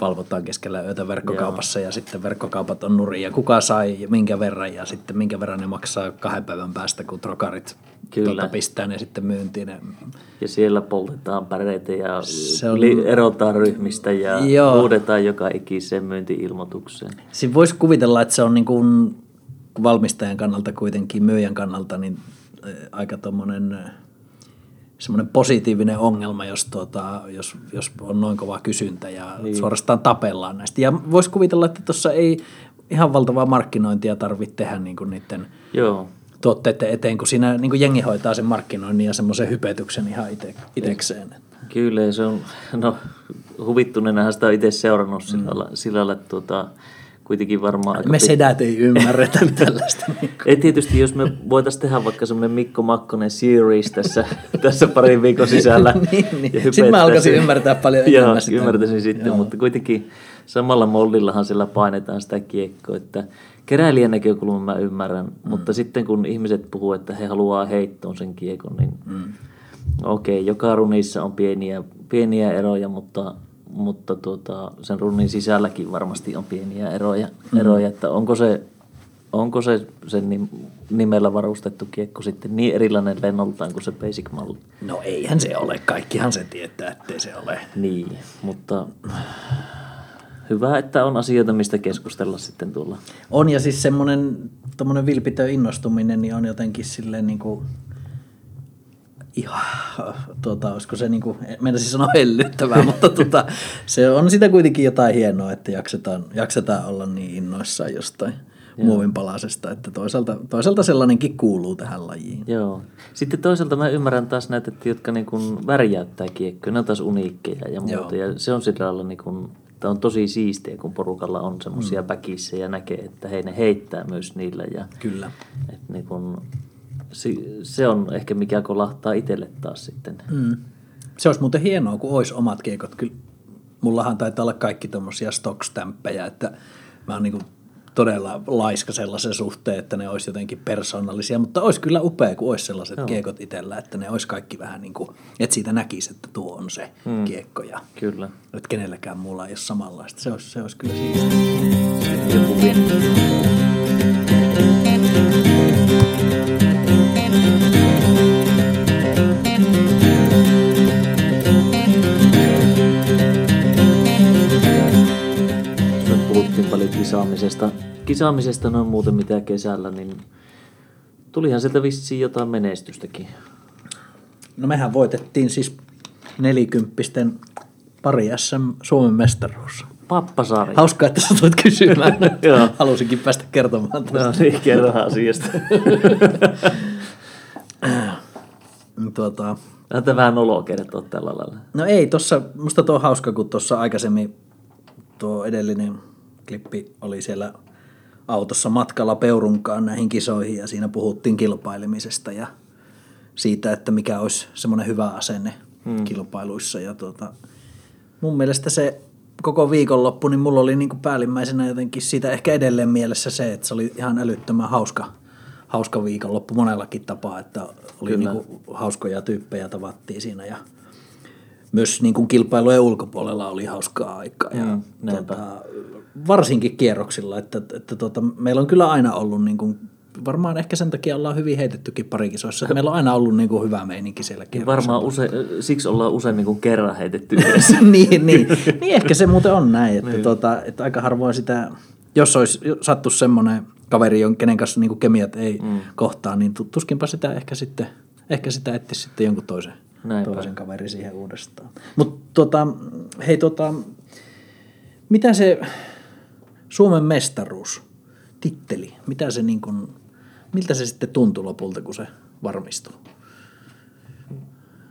valvotaan keskellä yötä verkkokaupassa ja sitten verkkokaupat on nurin ja kuka sai ja minkä verran ja sitten minkä verran ne maksaa 2 päivän päästä, kun trokarit pistää ne sitten myyntiin. Ja siellä poltetaan päreitä ja erotaan ryhmistä ja huudetaan joka ikiseen myynti-ilmoitukseen. Siinä voisi kuvitella, että se on niin kuin valmistajan kannalta kuitenkin, myyjän kannalta, niin aika semmoinen positiivinen ongelma, jos on noin kova kysyntä ja suorastaan tapellaan näistä. Ja voisi kuvitella, että tuossa ei ihan valtavaa markkinointia tarvitse tehdä niin kuin niiden tuotteiden eteen, kun siinä niin kuin jengi hoitaa sen markkinoinnin ja semmoisen hypetyksen ihan itsekseen. Kyllä, se on, huvittuneenahan sitä on itse seurannut sillä lailla, että kuitenkin varmaan me sedät ei ymmärretä tällaista. Ei tietysti, jos me voitaisiin tehdä vaikka semmoinen Mikko Makkonen series tässä parin viikon sisällä. niin. Sitten mä alkaisin ymmärtää paljon enemmän sitä. Ymmärtäisin sitten, mutta kuitenkin samalla mollillahan siellä painetaan sitä kiekkoa. Että keräilijän näkökulman mä ymmärrän, mutta sitten kun ihmiset puhuu, että he haluaa heittoon sen kiekon, niin okei, joka runissa on pieniä eroja, mutta sen runnin sisälläkin varmasti on pieniä eroja, että onko se sen nimellä varustettu kiekko sitten niin erilainen lennoltaan kuin se basic-malli? No eihän se ole, kaikkihan se tietää, ettei se ole. Niin, mutta hyvä, että on asioita, mistä keskustella sitten tuolla. On, ja siis semmoinen vilpitön innostuminen niin on jotenkin silleen niin kuin olisiko se niinku, meidän siis on hellyttävää, mutta se on sitä kuitenkin jotain hienoa, että jaksetaan olla niin innoissaan jostain muovinpalasesta, että toisaalta sellainenkin kuuluu tähän lajiin. Joo. Sitten toisaalta mä ymmärrän taas näitä, jotka niin värjäyttää kiekkoja, ne on taas uniikkeja ja muuta, ja se on sillä lailla niin kuin, että on tosi siistiä, kun porukalla on semmoisia väkissä ja näkee, että hei, ne heittää myös niillä. Ja, kyllä. Että niin kuin, se on ehkä mikä kolahtaa itselle taas sitten. Se olisi muuten hienoa, kun olisi omat kiekot. Kyllä mullahan taitaa olla kaikki tommosia stock-stämppejä, että mä oon niinku todella laiska sellaisen suhteen, että ne olisi jotenkin persoonallisia, mutta olisi kyllä upea, kun olisi sellaiset kiekot itsellä, että ne olisi kaikki vähän niin kuin, että siitä näkisi, että tuo on se kiekko ja kyllä. Että kenelläkään muulla ei ole samanlaista. Se olisi kyllä siistiä. Puhuttiin paljon kisaamisesta noin muuten mitä kesällä, niin tulihan sieltä vissiin jotain menestystäkin. No mehän voitettiin siis 40 pari SM Suomen mestaruus. Pappasarja. Hauskaa, että sä tulet kysymään. Halusinkin päästä kertomaan tästä. No niin, kerrohan asiasta. Tätä vähän oloa kertoa tällä lailla. No ei, musta tuo on hauska, kun tuossa aikaisemmin tuo edellinen klippi oli siellä autossa matkalla Peurunkaan näihin kisoihin ja siinä puhuttiin kilpailemisesta ja siitä, että mikä olisi semmoinen hyvä asenne kilpailuissa. Ja mun mielestä se koko viikonloppu, niin mulla oli niin kuin päällimmäisenä jotenkin siitä ehkä edelleen mielessä se, että se oli ihan älyttömän hauska viikonloppu monellakin tapaa, että oli niin kuin hauskoja tyyppejä tavattiin siinä ja myös niin kuin kilpailujen ulkopuolella oli hauskaa aikaa. Ja, varsinkin kierroksilla, että meillä on kyllä aina ollut, niin kuin, varmaan ehkä sen takia ollaan hyvin heitettykin parikisoissa, että meillä on aina ollut niin kuin, hyvä meininki siellä kierroksilla. Varmaan siksi ollaan usein niin kuin kerran heitetty yhdessä. niin, ehkä se muuten on näin, että, että aika harvoin sitä, jos olisi sattu semmoinen kaveri, kenen kanssa niin kuin kemiat ei kohtaa, niin tuskinpa sitä ehkä sitä etsisi sitten jonkun toisen kaveri siihen uudestaan. Mutta mitä se Suomen mestaruus, titteli, miltä se sitten tuntui lopulta, kun se varmistui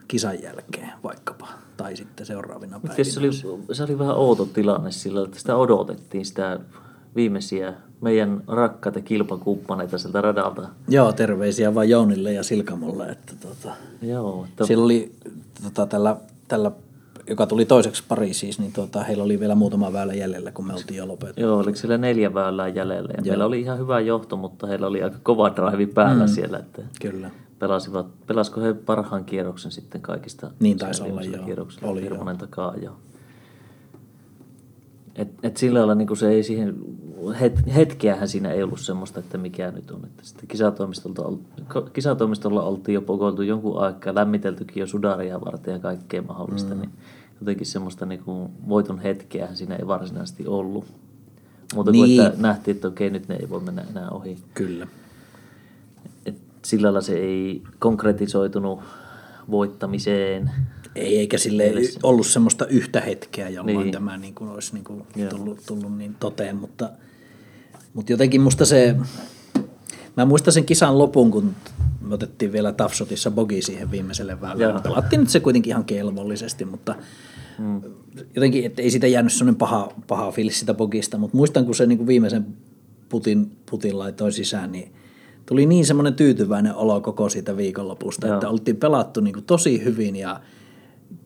kisan jälkeen vaikkapa, tai sitten seuraavina päivinä? Se oli vähän outo tilanne sillä, että sitä odotettiin, sitä viimeisiä meidän rakkaita kilpakumppaneita sieltä radalta. Joo, terveisiä vaan Jounille ja Silkamolle. Siellä oli tällä joka tuli toiseksi pari siis, niin heillä oli vielä muutama väylä jäljellä, kun me oltiin jo lopetettu. Joo, oliko siellä 4 väylää jäljellä. Ja meillä oli ihan hyvä johto, mutta heillä oli aika kova drive päällä siellä. Että kyllä. Pelasiko he parhaan kierroksen sitten kaikista? Niin taisi olla, joo. Oli Hirvonen takaa, joo. Et sillä lailla niin se ei siihen, hetkeähän siinä ei ollut semmoista, että mikä nyt on. Että sitten kisatoimistolla oltiin jo pokoiltu jonkun aikaa, lämmiteltykin jo sudaria varten ja kaikkea mahdollista. Niin jotenkin semmoista niin kuin voiton hetkeähän siinä ei varsinaisesti ollut. Muuta kuin että nähtiin, että okei, nyt ne ei voi mennä enää ohi. Kyllä. Et sillä lailla se ei konkretisoitunut voittamiseen. Ei, eikä sille ollut semmoista yhtä hetkeä, jolloin tämä niin kuin olisi niin kuin tullut niin toteen, mutta jotenkin musta se, mä muistan sen kisan lopun, kun me otettiin vielä Tafsotissa bogi siihen viimeiselle väylälle. Pelattiin nyt se kuitenkin ihan kelvollisesti, mutta jotenkin, että ei siitä jäänyt semmoinen paha fiilis sitä bogista, mutta muistan, kun se niin kuin viimeisen putin laitoi sisään, niin tuli niin semmoinen tyytyväinen olo koko siitä viikonlopusta, että oltiin pelattu niin kuin tosi hyvin ja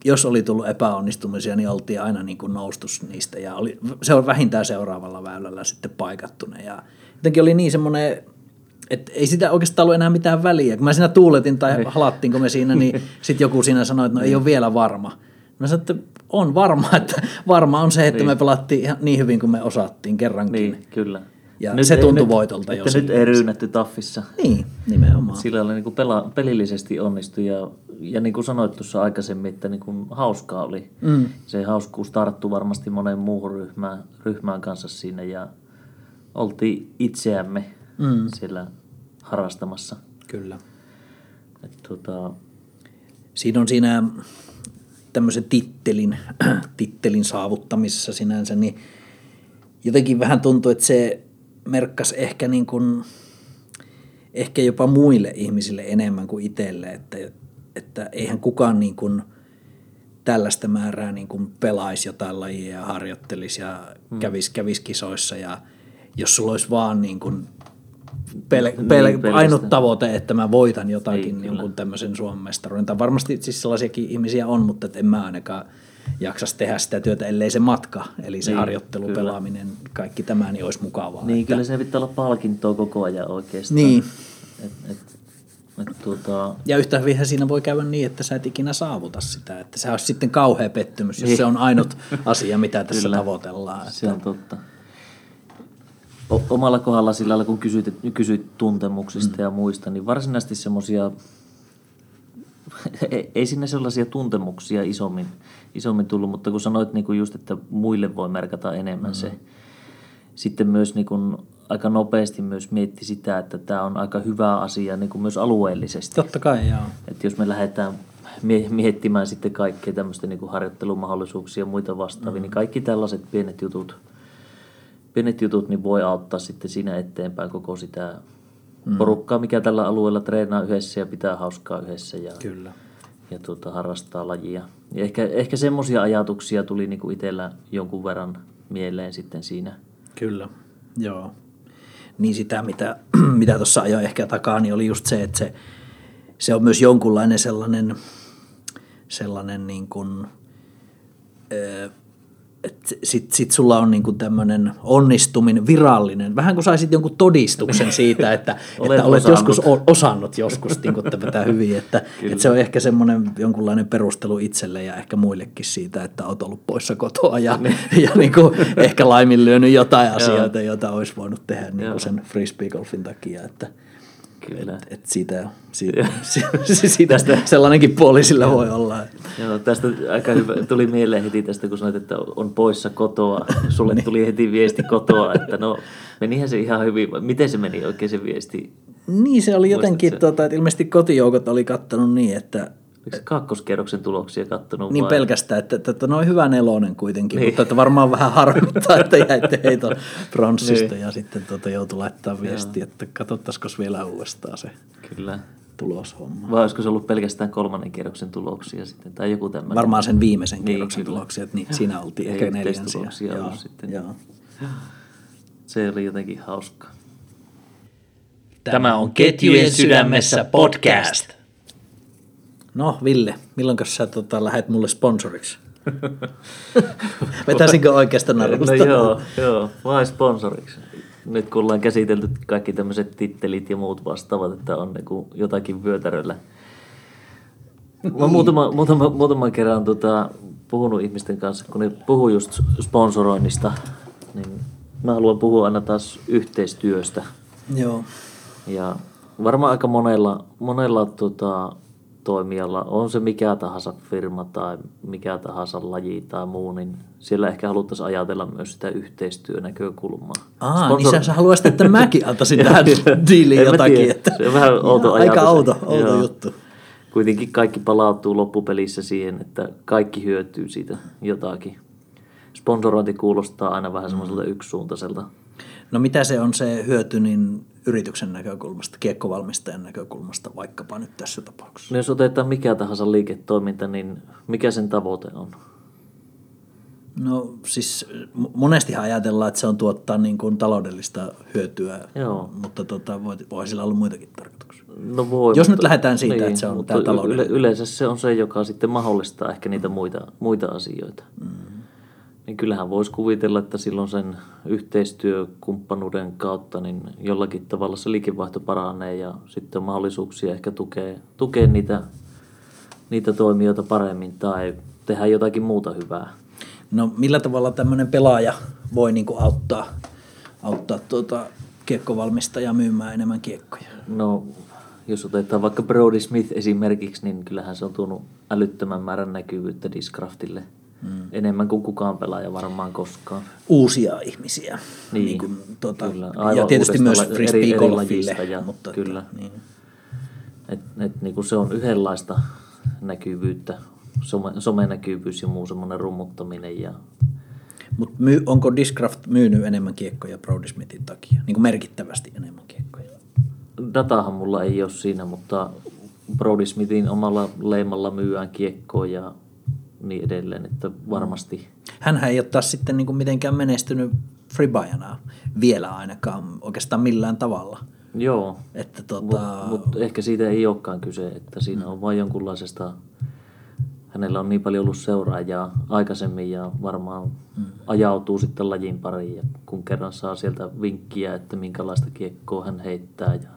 jos oli tullut epäonnistumisia, niin oltiin aina niin kuin noustu niistä ja se on vähintään seuraavalla väylällä sitten paikattuna. Ja jotenkin oli niin semmoinen, että ei sitä oikeastaan ollut enää mitään väliä. Kun mä siinä tuuletin tai halattiinko me siinä, niin sitten joku siinä sanoi, että no ei ole vielä varma. Mä sanoin, että on varma, että varma on se, että me pelattiin ihan niin hyvin kuin me osattiin kerrankin. Niin, kyllä. Ja nyt se tuntui voitolta. Että nyt ei ryynätty taffissa. Niin, nimenomaan. Sillä lailla niin kuin pelillisesti onnistui ja niin kuin sanoit tuossa aikaisemmin, että niin kuin hauskaa oli. Se hauskuus tarttui varmasti monen muuhun ryhmään kanssa siinä ja oltiin itseämme siellä harrastamassa. Kyllä. Siinä on siinä tämmöisen tittelin saavuttamisessa sinänsä, niin jotenkin vähän tuntuu, että se merkkasi ehkä, niin kuin, ehkä jopa muille ihmisille enemmän kuin itselle, että eihän kukaan niin kuin tällaista määrää niin kuin pelaisi jotain lajia ja harjoittelisi ja kävisi kisoissa. Ja jos sulla olisi vaan niin kuin ainut tavoite, että mä voitan jotakin niin kuin tämmöisen Suomen mestaruuden. Tai varmasti siis sellaisiakin ihmisiä on, mutta et en mä ainakaan jaksaisi tehdä sitä työtä, ellei se matka, eli se harjoittelu, pelaaminen, kaikki tämä, niin olisi mukavaa. Niin, että kyllä se pitää olla palkintoa koko ajan oikeastaan. Niin. Ja yhtä hyvinhän siinä voi käydä niin, että sä et ikinä saavuta sitä, että se olisi sitten kauhea pettymys, jos se on ainut asia, mitä tässä tavoitellaan. Että se on totta. Omalla kohdalla sillä lailla, kun kysyt tuntemuksista ja muista, niin varsinaisesti semmoisia, ei sinne sellaisia tuntemuksia isommin tullut, mutta kun sanoit niin kuin just, että muille voi merkata enemmän se. Sitten myös niin kuin aika nopeasti myös mietti sitä, että tämä on aika hyvä asia niin kuin myös alueellisesti. Totta kai, joo. Että jos me lähdetään miettimään sitten kaikkea tämmöistä niin kuin harjoittelumahdollisuuksia ja muita vastaavia, niin kaikki tällaiset pienet jutut niin voi auttaa sitten siinä eteenpäin koko sitä porukkaa, mikä tällä alueella treenaa yhdessä ja pitää hauskaa yhdessä ja, kyllä. ja harrastaa lajia. Ja ehkä semmoisia ajatuksia tuli niinku itsellä jonkun verran mieleen sitten siinä. Kyllä, joo. Niin sitä, mitä tuossa ajoi ehkä takaa, niin oli just se, että se on myös jonkunlainen sellainen niin kuin Sitten sulla on niinku tämmöinen onnistuminen, virallinen, vähän kuin saisit jonkun todistuksen siitä, että olet joskus osannut joskus niinku tätä hyvin, että se on ehkä semmoinen jonkunlainen perustelu itselle ja ehkä muillekin siitä, että olet ollut poissa kotoa ja niinku ehkä laiminlyönyt jotain asioita, joita olisi voinut tehdä niinku sen frisbeegolfin takia, että että siitä sellainenkin puoli sillä voi olla. Joo, tästä aika hyvä, tuli mieleen heti tästä, kun sanoit, että on poissa kotoa. Sulle tuli heti viesti kotoa, että no menihän se ihan hyvin. Miten se meni oikein se viesti? Niin se oli jotenkin, että ilmeisesti kotijoukot oli kattonut niin, että... Eikö kakkoskerroksen tuloksia kattonut? Niin vai? Pelkästään, että noin hyvä nelonen kuitenkin, niin. Mutta että varmaan vähän harmittaa, että jäitte heito pronssista niin. Ja sitten joutui laittaa viestiä, että katsottaisiin vielä uudestaan se Kyllä. tuloshomma. Vai olisiko se ollut pelkästään kolmannen kerroksen tuloksia sitten tai joku tämmöinen? Varmaan sen viimeisen kerroksen tuloksia, että siinä oltiin ehkä neljänsiä. Joo. Sitten. Joo. Se oli jotenkin hauskaa. Tämä on Ketjujen sydämessä podcast. No Ville, milloinko sä lähet mulle sponsoriksi? Vetäisinkö oikeasta narusta? No joo, vai sponsoriksi. Nyt kun ollaan käsitelty kaikki tämmöiset tittelit ja muut vastaavat, että on niinku jotakin vyötäröllä. Mä muutaman kerran puhunut ihmisten kanssa, kun ne puhuu just sponsoroinnista, niin mä haluan puhua aina taas yhteistyöstä. Joo. Ja varmaan aika monella toimijalla, on se mikä tahansa firma tai mikä tahansa laji tai muu, niin siellä ehkä haluttaisiin ajatella myös sitä yhteistyönäkökulmaa. Niin sä haluaisit, että mäkin antaisin tähän diiliin jotakin. Että... Se on vähän outo ajatus. Aika outo juttu. Kuitenkin kaikki palautuu loppupelissä siihen, että kaikki hyötyy siitä jotakin. Sponsorointi kuulostaa aina vähän semmoiselta yksisuuntaiselta. No mitä se on se hyöty, niin yrityksen näkökulmasta, kiekkovalmistajan näkökulmasta vaikkapa nyt tässä tapauksessa? No jos otetaan mikä tahansa liiketoiminta, niin mikä sen tavoite on? No siis monestihan ajatellaan, että se on tuottaa niin kuin taloudellista hyötyä, Joo. mutta voi sillä olla muitakin tarkoituksia. No voi. Jos nyt lähdetään siitä, niin, että se on tämä taloudellinen. Yleensä se on se, joka sitten mahdollistaa ehkä niitä muita asioita. Niin kyllähän voisi kuvitella, että silloin sen yhteistyökumppanuuden kautta niin jollakin tavalla se liikevaihto paranee ja sitten on mahdollisuuksia ehkä tukea niitä toimijoita paremmin tai tehdä jotakin muuta hyvää. No millä tavalla tämmöinen pelaaja voi niin kuin auttaa kiekkovalmistajaa myymään enemmän kiekkoja? No jos otetaan vaikka Brodie Smith esimerkiksi, niin kyllähän se on tuonut älyttömän määrän näkyvyyttä Discraftille. Enemmän kuin kukaan pelaaja varmaan koskaan. Uusia ihmisiä. Niin kuin, ja tietysti myös frisbeegolfille. Kyllä. Niin. Et, niin kuin se on yhdenlaista näkyvyyttä, somenäkyvyys ja muu semmoinen rummuttaminen. Ja... Mut onko Discraft myynyt enemmän kiekkoja Brodie Smithin takia? Niin kuin merkittävästi enemmän kiekkoja. Datahan mulla ei ole siinä, mutta Brodie Smithin omalla leimalla myyään kiekkoja. Niin edelleen, että varmasti. Hänhän ei ole taas sitten niin kuin mitenkään menestynyt freebuyanaa vielä ainakaan oikeastaan millään tavalla. Joo, että mut ehkä siitä ei olekaan kyse, että siinä on vain jonkunlaisesta, hänellä on niin paljon ollut seuraajaa aikaisemmin ja varmaan ajautuu sitten lajin pariin ja kun kerran saa sieltä vinkkiä, että minkälaista kiekkoa hän heittää ja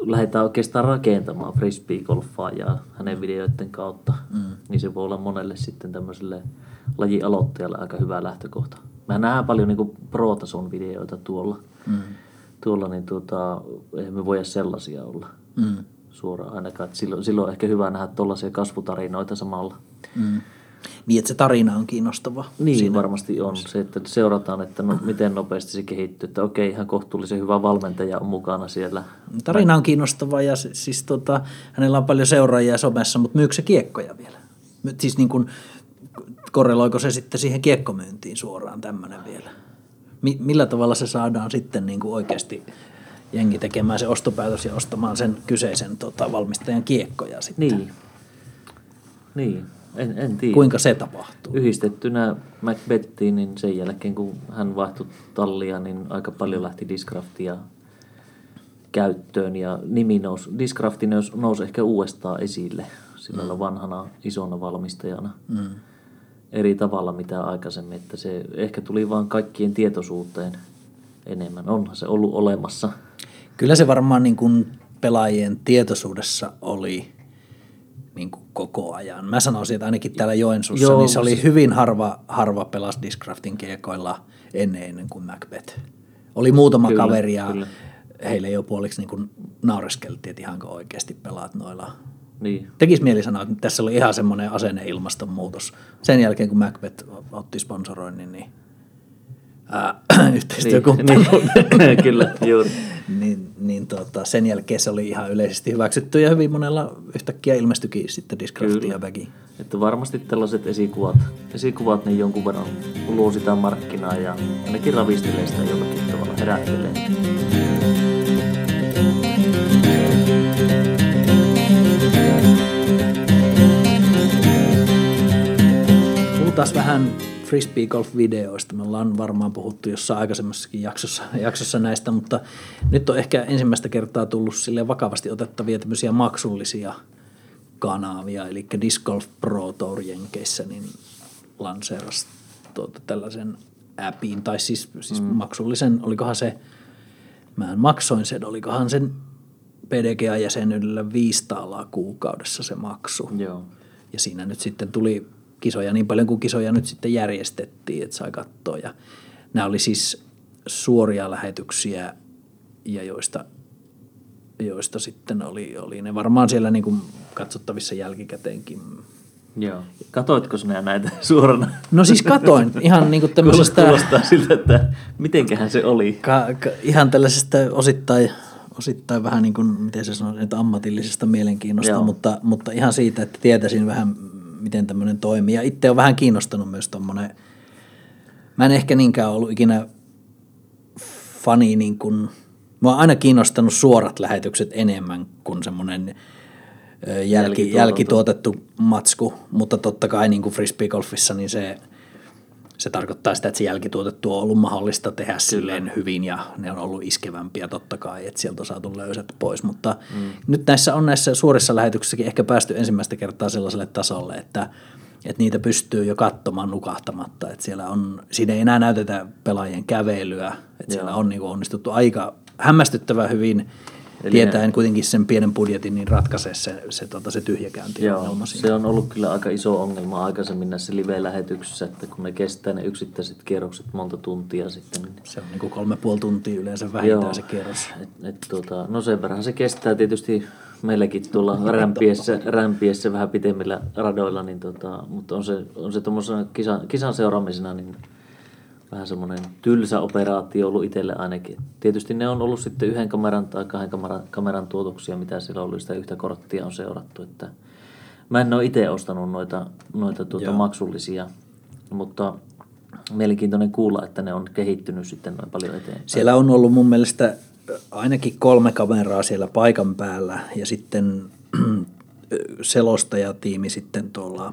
lähdetään oikeastaan rakentamaan frisbeegolfaa ja hänen videoiden kautta, niin se voi olla monelle sitten tämmöiselle lajialoittajalle aika hyvä lähtökohta. Mä näen paljon niinku pro-tason videoita tuolla, niin eihän me voida sellaisia olla suoraan ainakaan. Silloin on ehkä hyvä nähdä tuollaisia kasvutarinoita samalla. Niin, että se tarina on kiinnostava. Niin, siinä varmasti on. Se, että seurataan, että miten nopeasti se kehittyy. Että okei, ihan kohtuullisen hyvä valmentaja on mukana siellä. Tarina on kiinnostava ja siis hänellä on paljon seuraajia somessa, mutta myykö se kiekkoja vielä? Siis niin kuin, korreloiko se sitten siihen kiekkomyyntiin suoraan tämmöinen vielä? Millä tavalla se saadaan sitten niin kuin oikeasti jengi tekemään se ostopäätös ja ostamaan sen kyseisen valmistajan kiekkoja sitten? Niin. En tiedä. Kuinka se tapahtuu? Yhdistettynä McBettiin, niin sen jälkeen kun hän vaihtui tallia, niin aika paljon lähti Discraftia käyttöön ja nimi nousi ehkä uudestaan esille sillä vanhana isona valmistajana. eri tavalla mitä aikaisemmin, että se ehkä tuli vaan kaikkien tietoisuuteen enemmän. Onhan se ollut olemassa. Kyllä se varmaan niin kuin pelaajien tietoisuudessa oli niin kuin koko ajan. Mä sanoisin, että ainakin täällä Joensuussa niin se oli hyvin harva pelasi Discraftin kiekoilla ennen kuin McBeth. Oli muutama kaveri ja heille jo puoliksi niin kuin naureskeltiin, että ihanko oikeasti pelaat noilla. Niin. Tekisi mieli sanoa, että tässä oli ihan semmoinen asenneilmastonmuutos. Sen jälkeen, kun McBeth otti sponsoroinnin, niin yhteistyökumppanuuden. Niin. Kyllä, juuri. Sen jälkeen se oli ihan yleisesti hyväksytty ja hyvin monella yhtäkkiä ilmestyikin sitten Discraftia ja väki. Että varmasti tällaiset esikuvat niin jonkun verran luo sitä markkinaa ja ainakin ravistelee sitä jollakin tavalla, herättelee. Puhutaan vähän Frisbee-golf-videoista. Me ollaan varmaan puhuttu jossain aikaisemmassakin jaksossa näistä, mutta nyt on ehkä ensimmäistä kertaa tullut sille vakavasti otettavia tämmöisiä maksullisia kanavia, eli Disc Golf Pro Tour Jenkeissä niin lanseerasi tällaisen appin, tai siis maksullisen, olikohan se, mä maksoin sen, olikohan sen PDGA-jäsenyydellä $5 kuukaudessa se maksu. Joo. Ja siinä nyt sitten tuli kisoja niin paljon kuin kisoja nyt sitten järjestettiin, että sai katsoa. Ja nämä oli siis suoria lähetyksiä, ja joista sitten oli ne varmaan siellä niin kuin katsottavissa jälkikäteenkin. Joo. Katoitko sinä näitä suorana? No siis katoin. Ihan niin kuin tämmöisestä... Kuulostaa siltä, että mitenköhän se oli. Ihan tällaisesta osittain vähän niin kuin, miten se sanoo, että ammatillisesta mielenkiinnosta, mutta ihan siitä, että tietäisin vähän, miten tämmöinen toimii. Ja itse on vähän kiinnostanut myös tommoinen, mä en ehkä niinkään ollut ikinä fani niin kuin, mä oon aina kiinnostanut suorat lähetykset enemmän kuin semmoinen jälkituotettu matsku, mutta totta kai niin kuin frisbeegolfissa niin se tarkoittaa sitä, että se jälkituotettu on ollut mahdollista tehdä silleen hyvin ja ne on ollut iskevämpiä totta kai, että sieltä on saatu löysät pois, mutta nyt näissä suorissa lähetyksissäkin ehkä päästy ensimmäistä kertaa sellaiselle tasolle, että niitä pystyy jo katsomaan nukahtamatta, että siinä ei enää näytetä pelaajien kävelyä, että siellä on niin kuin onnistuttu aika hämmästyttävän hyvin, eli tietäen kuitenkin sen pienen budjetin, niin ratkaisee se tyhjäkäynti-ongelma. Se on ollut kyllä aika iso ongelma aikaisemmin näissä live-lähetyksissä, että kun ne kestää ne yksittäiset kierrokset monta tuntia sitten. Se on niin kuin 3,5 tuntia yleensä vähintään se kierros. No sen verran se kestää tietysti meilläkin tuolla rämpiessä vähän pitemmillä radoilla, niin mutta on se tuommoisena kisan seuraamisena, niin vähän semmoinen tylsä operaatio ollut itselle ainakin. Tietysti ne on ollut sitten yhden kameran tai kahden kameran tuotuksia, mitä siellä oli, sitä yhtä korttia on seurattu. Että mä en ole itse ostanut noita maksullisia, mutta mielenkiintoinen kuulla, että ne on kehittynyt sitten noin paljon eteenpäin. Siellä on ollut mun mielestä ainakin 3 kameraa siellä paikan päällä ja sitten selostajatiimi sitten tuolla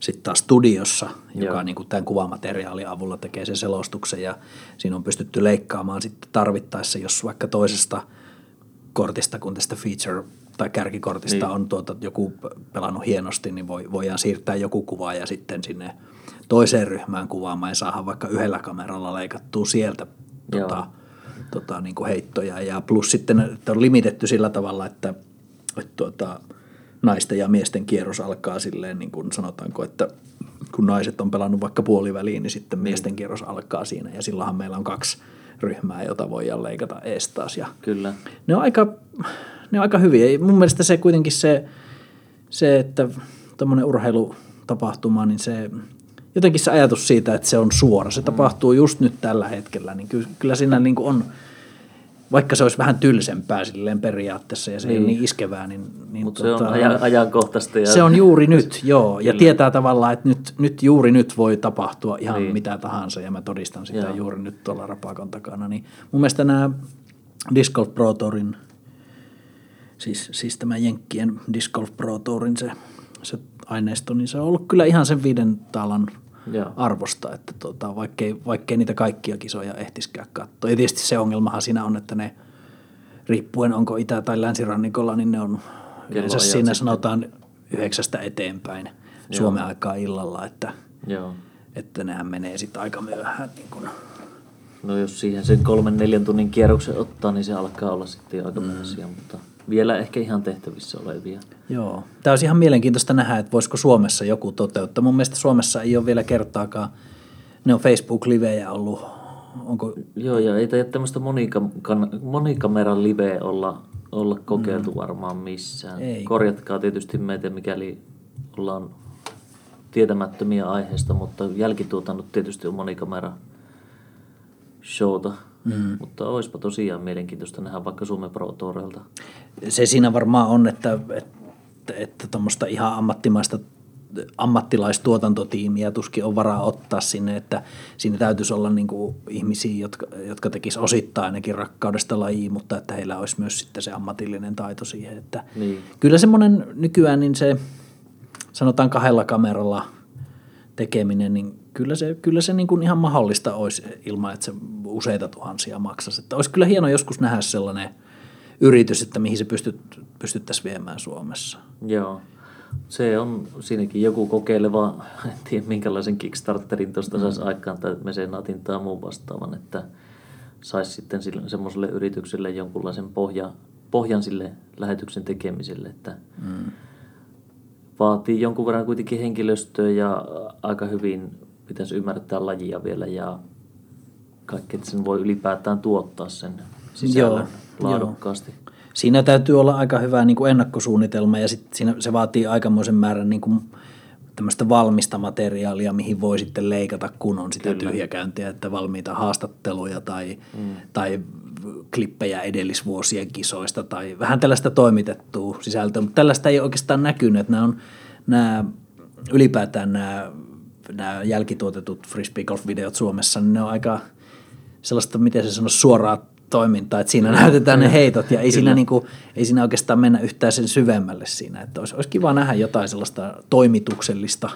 sitten taas studiossa, joka niin kuin tämän kuvamateriaalin avulla tekee sen selostuksen ja siinä on pystytty leikkaamaan sitten tarvittaessa, jos vaikka toisesta kortista, kun tästä feature tai kärkikortista on joku pelannut hienosti, niin voidaan siirtää joku kuva ja sitten sinne toiseen ryhmään kuvaamaan ja saadaan vaikka yhdellä kameralla leikattua sieltä niin kuin heittoja ja plus sitten että on limitetty sillä tavalla, että naisten ja miesten kierros alkaa silleen, niin kuin sanotaanko, että kun naiset on pelannut vaikka puoliväliin, niin sitten miesten kierros alkaa siinä. Ja silloinhan meillä on 2 ryhmää, jota voidaan leikata ees taas. Kyllä. Ne on aika hyviä. Mun mielestä se kuitenkin se että tuommoinen urheilutapahtuma, niin se jotenkin se ajatus siitä, että se on suora. Se tapahtuu just nyt tällä hetkellä, niin kyllä siinä niin kuin on... Vaikka se olisi vähän tylsempää silleen periaatteessa ja se ei ole niin iskevää, niin mutta se on ajankohtaista. Ja... Se on juuri nyt, joo. Ja tietää tavallaan, että nyt juuri nyt voi tapahtua ihan mitä tahansa ja mä todistan sitä juuri nyt tuolla rapakon takana. Niin mun mielestä nämä Disc Golf Pro Tourin, siis tämä Jenkkien Disc Golf Pro Tourin se aineisto, niin se on ollut kyllä ihan sen 5 taalan arvosta, että vaikkei niitä kaikkia kisoja ehtisikään katsoa. Ja tietysti se ongelmahan siinä on, että ne riippuen onko itä- tai länsirannikolla, niin ne on yleensä siinä sitten sanotaan 9:00 eteenpäin Suomen aikaa illalla, että Joo. Että nehän menee sitten aika myöhään. Niin kun... No jos siihen sen 3-4 tunnin kierroksen ottaa, niin se alkaa olla sitten aika myöhäisiä, mutta vielä ehkä ihan tehtävissä olevia. Joo. Tämä olisi ihan mielenkiintoista nähdä, että voisiko Suomessa joku toteuttaa. Mun mielestä Suomessa ei ole vielä kertaakaan, ne on Facebook-livejä ollut. Onko... Joo, ja ei tämmöistä monikameran liveä olla kokeiltu varmaan missään. Ei. Korjatkaa tietysti meitä, mikäli ollaan tietämättömiä aiheesta, mutta jälkituotannut tietysti on monikamera showta, mutta olisipa tosiaan mielenkiintoista nähdä vaikka Suomen Pro Tourilta. Se siinä varmaan on, että tuommoista ihan ammattimaista ammattilaistuotantotiimiä tuskin on varaa ottaa sinne, että siinä täytyisi olla niin kuin ihmisiä, jotka tekisivät osittain ainakin rakkaudesta lajiin, mutta että heillä olisi myös sitten se ammatillinen taito siihen. Että niin. Kyllä semmoinen nykyään, niin se sanotaan 2 kameralla tekeminen, niin kyllä se niin kuin ihan mahdollista olisi ilman, että se useita tuhansia maksaisi. Että olisi kyllä hieno joskus nähdä sellainen yritys, että mihin se pystyttäisiin viemään Suomessa. Joo. Se on siinäkin joku kokeileva, en tiedä minkälaisen Kickstarterin tuosta saisi aikaan, tai mesenaatin tai muun vastaavan, että saisi sitten semmoiselle yritykselle jonkunlaisen pohjan sille lähetyksen tekemiselle, että vaatii jonkun verran kuitenkin henkilöstöä ja aika hyvin pitäisi ymmärtää lajia vielä ja kaikki, että sen voi ylipäätään tuottaa sen sisällön laadukkaasti. Joo. Siinä täytyy olla aika hyvä niin kuin ennakkosuunnitelma ja sit siinä se vaatii aikamoisen määrän niin kuin tämmöistä valmista materiaalia, mihin voi sitten leikata, kun on sitä tyhjäkäyntiä, että valmiita haastatteluja tai klippejä edellisvuosien kisoista tai vähän tällaista toimitettua sisältöä, mutta tällaista ei oikeastaan näkynyt, että nämä jälkituotetut frisbeegolf-videot Suomessa, niin ne on aika sellaista, miten se sanoo, suoraa toimintaa, että siinä näytetään ne heitot ja ei siinä oikeastaan mennä yhtään sen syvemmälle siinä, että olisi kiva nähdä jotain sellaista toimituksellista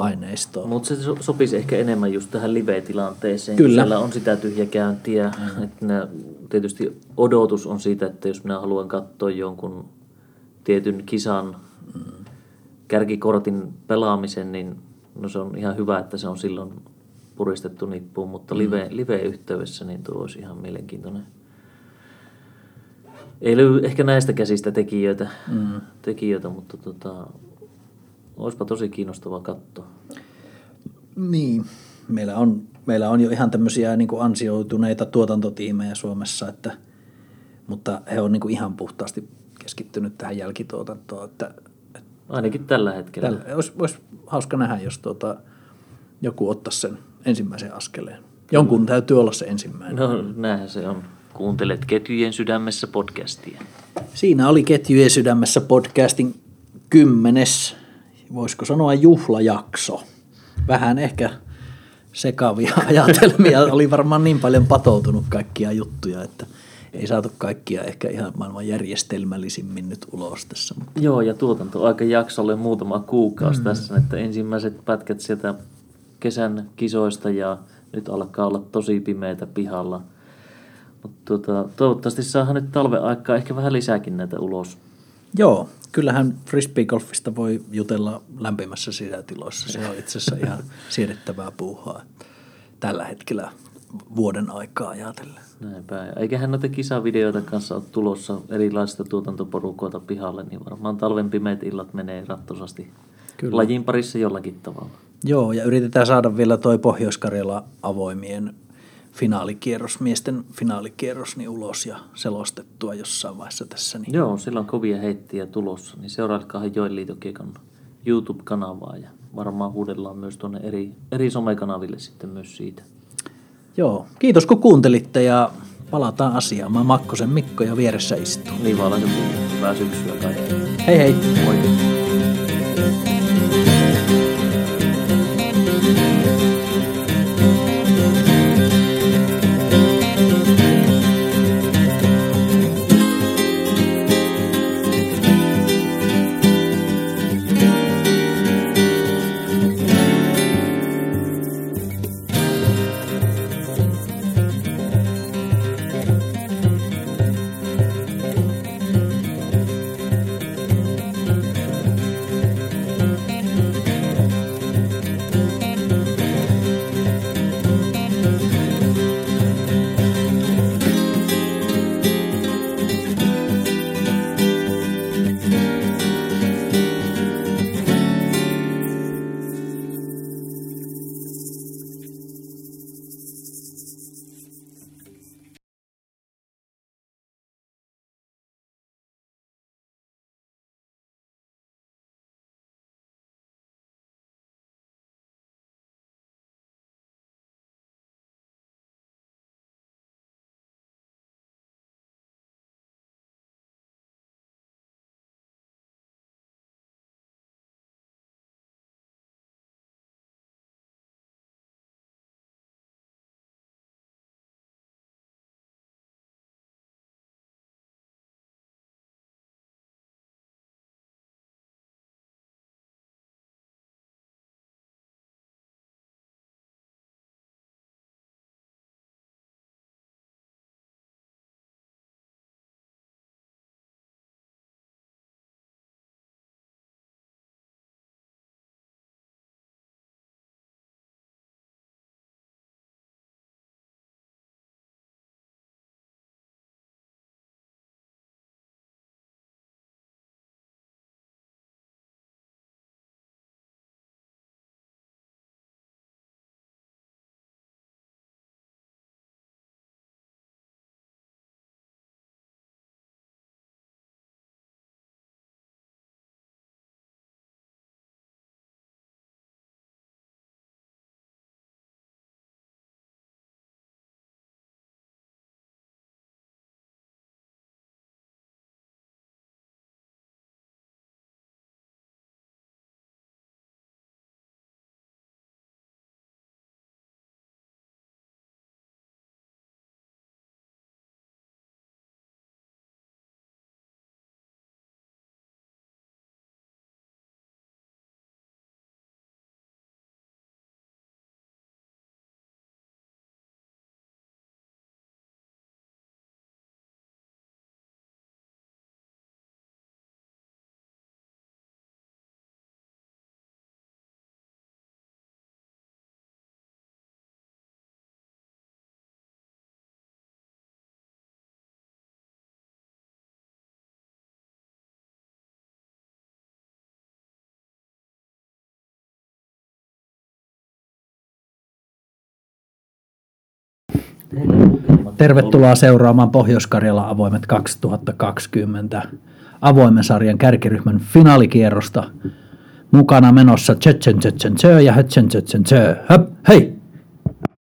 aineistoa. Mutta se sopisi ehkä enemmän just tähän live-tilanteeseen, kun siellä on sitä tyhjäkäyntiä, että tietysti odotus on siitä, että jos minä haluan katsoa jonkun tietyn kisan kärkikortin pelaamisen, niin no se on ihan hyvä, että se on silloin puristettu nippuun, mutta live-yhteydessä niin tuo olisi ihan mielenkiintoinen. Ei löydy ehkä näistä käsistä tekijöitä mutta olisipa tosi kiinnostavaa katsoa. Niin, meillä on jo ihan tämmöisiä niin kuin ansioituneita tuotantotiimejä Suomessa, mutta he on niin kuin ihan puhtaasti keskittynyt tähän jälkituotantoon. Ainakin tällä hetkellä. Olisi hauska nähdä, jos joku ottaisi sen ensimmäisen askeleen. Jonkun täytyy olla se ensimmäinen. No näinhän se on. Kuuntelet Ketjujen sydämessä podcastia. Siinä oli Ketjujen sydämessä podcastin 10. Voisiko sanoa juhlajakso. Vähän ehkä sekavia ajatelmia. Oli varmaan niin paljon patoutunut kaikkia juttuja, että ei saatu kaikkia ehkä ihan maailman järjestelmällisimmin nyt ulos tässä. Mutta... Joo, ja tuotantoaikajaksolle muutama kuukausi tässä, että ensimmäiset pätkät sieltä kesän kisoista ja nyt alkaa olla tosi pimeätä pihalla. Mutta toivottavasti saadaan nyt talven aikaa ehkä vähän lisääkin näitä ulos. Joo, kyllähän frisbeegolfista voi jutella lämpimässä sisätiloissa. Se on itse asiassa ihan siedettävää puuhaa tällä hetkellä vuoden aikaa ajatellen. Näinpä. Eiköhän noita kisavideoita kanssa ole tulossa erilaisista tuotantoporukoita pihalle, niin varmaan talven pimeät illat menee rattosasti lajin parissa jollakin tavalla. Joo, ja yritetään saada vielä toi Pohjois-Karjalan Avoimien finaalikierros, miesten finaalikierros niin ulos ja selostettua jossain vaiheessa tässä. Niin. Joo, sillä on kovia heittiä tulossa, niin seurailkaahan Joen Litokiekon YouTube-kanavaa ja varmaan huudellaan myös tuonne eri somekanaville sitten myös siitä. Joo, kiitos kun kuuntelitte ja palataan asiaan. Mä Makkosen Mikko ja vieressä istuu. Niin vaan laitetaan. Hyvää syksyä kaikille. Hei hei. Moi. Tervetuloa seuraamaan Pohjois-Karjalan Avoimet 2020 avoimen sarjan kärkiryhmän finaalikierrosta. Mukana menossa Ketjujen sydämessä ja Höp, hei!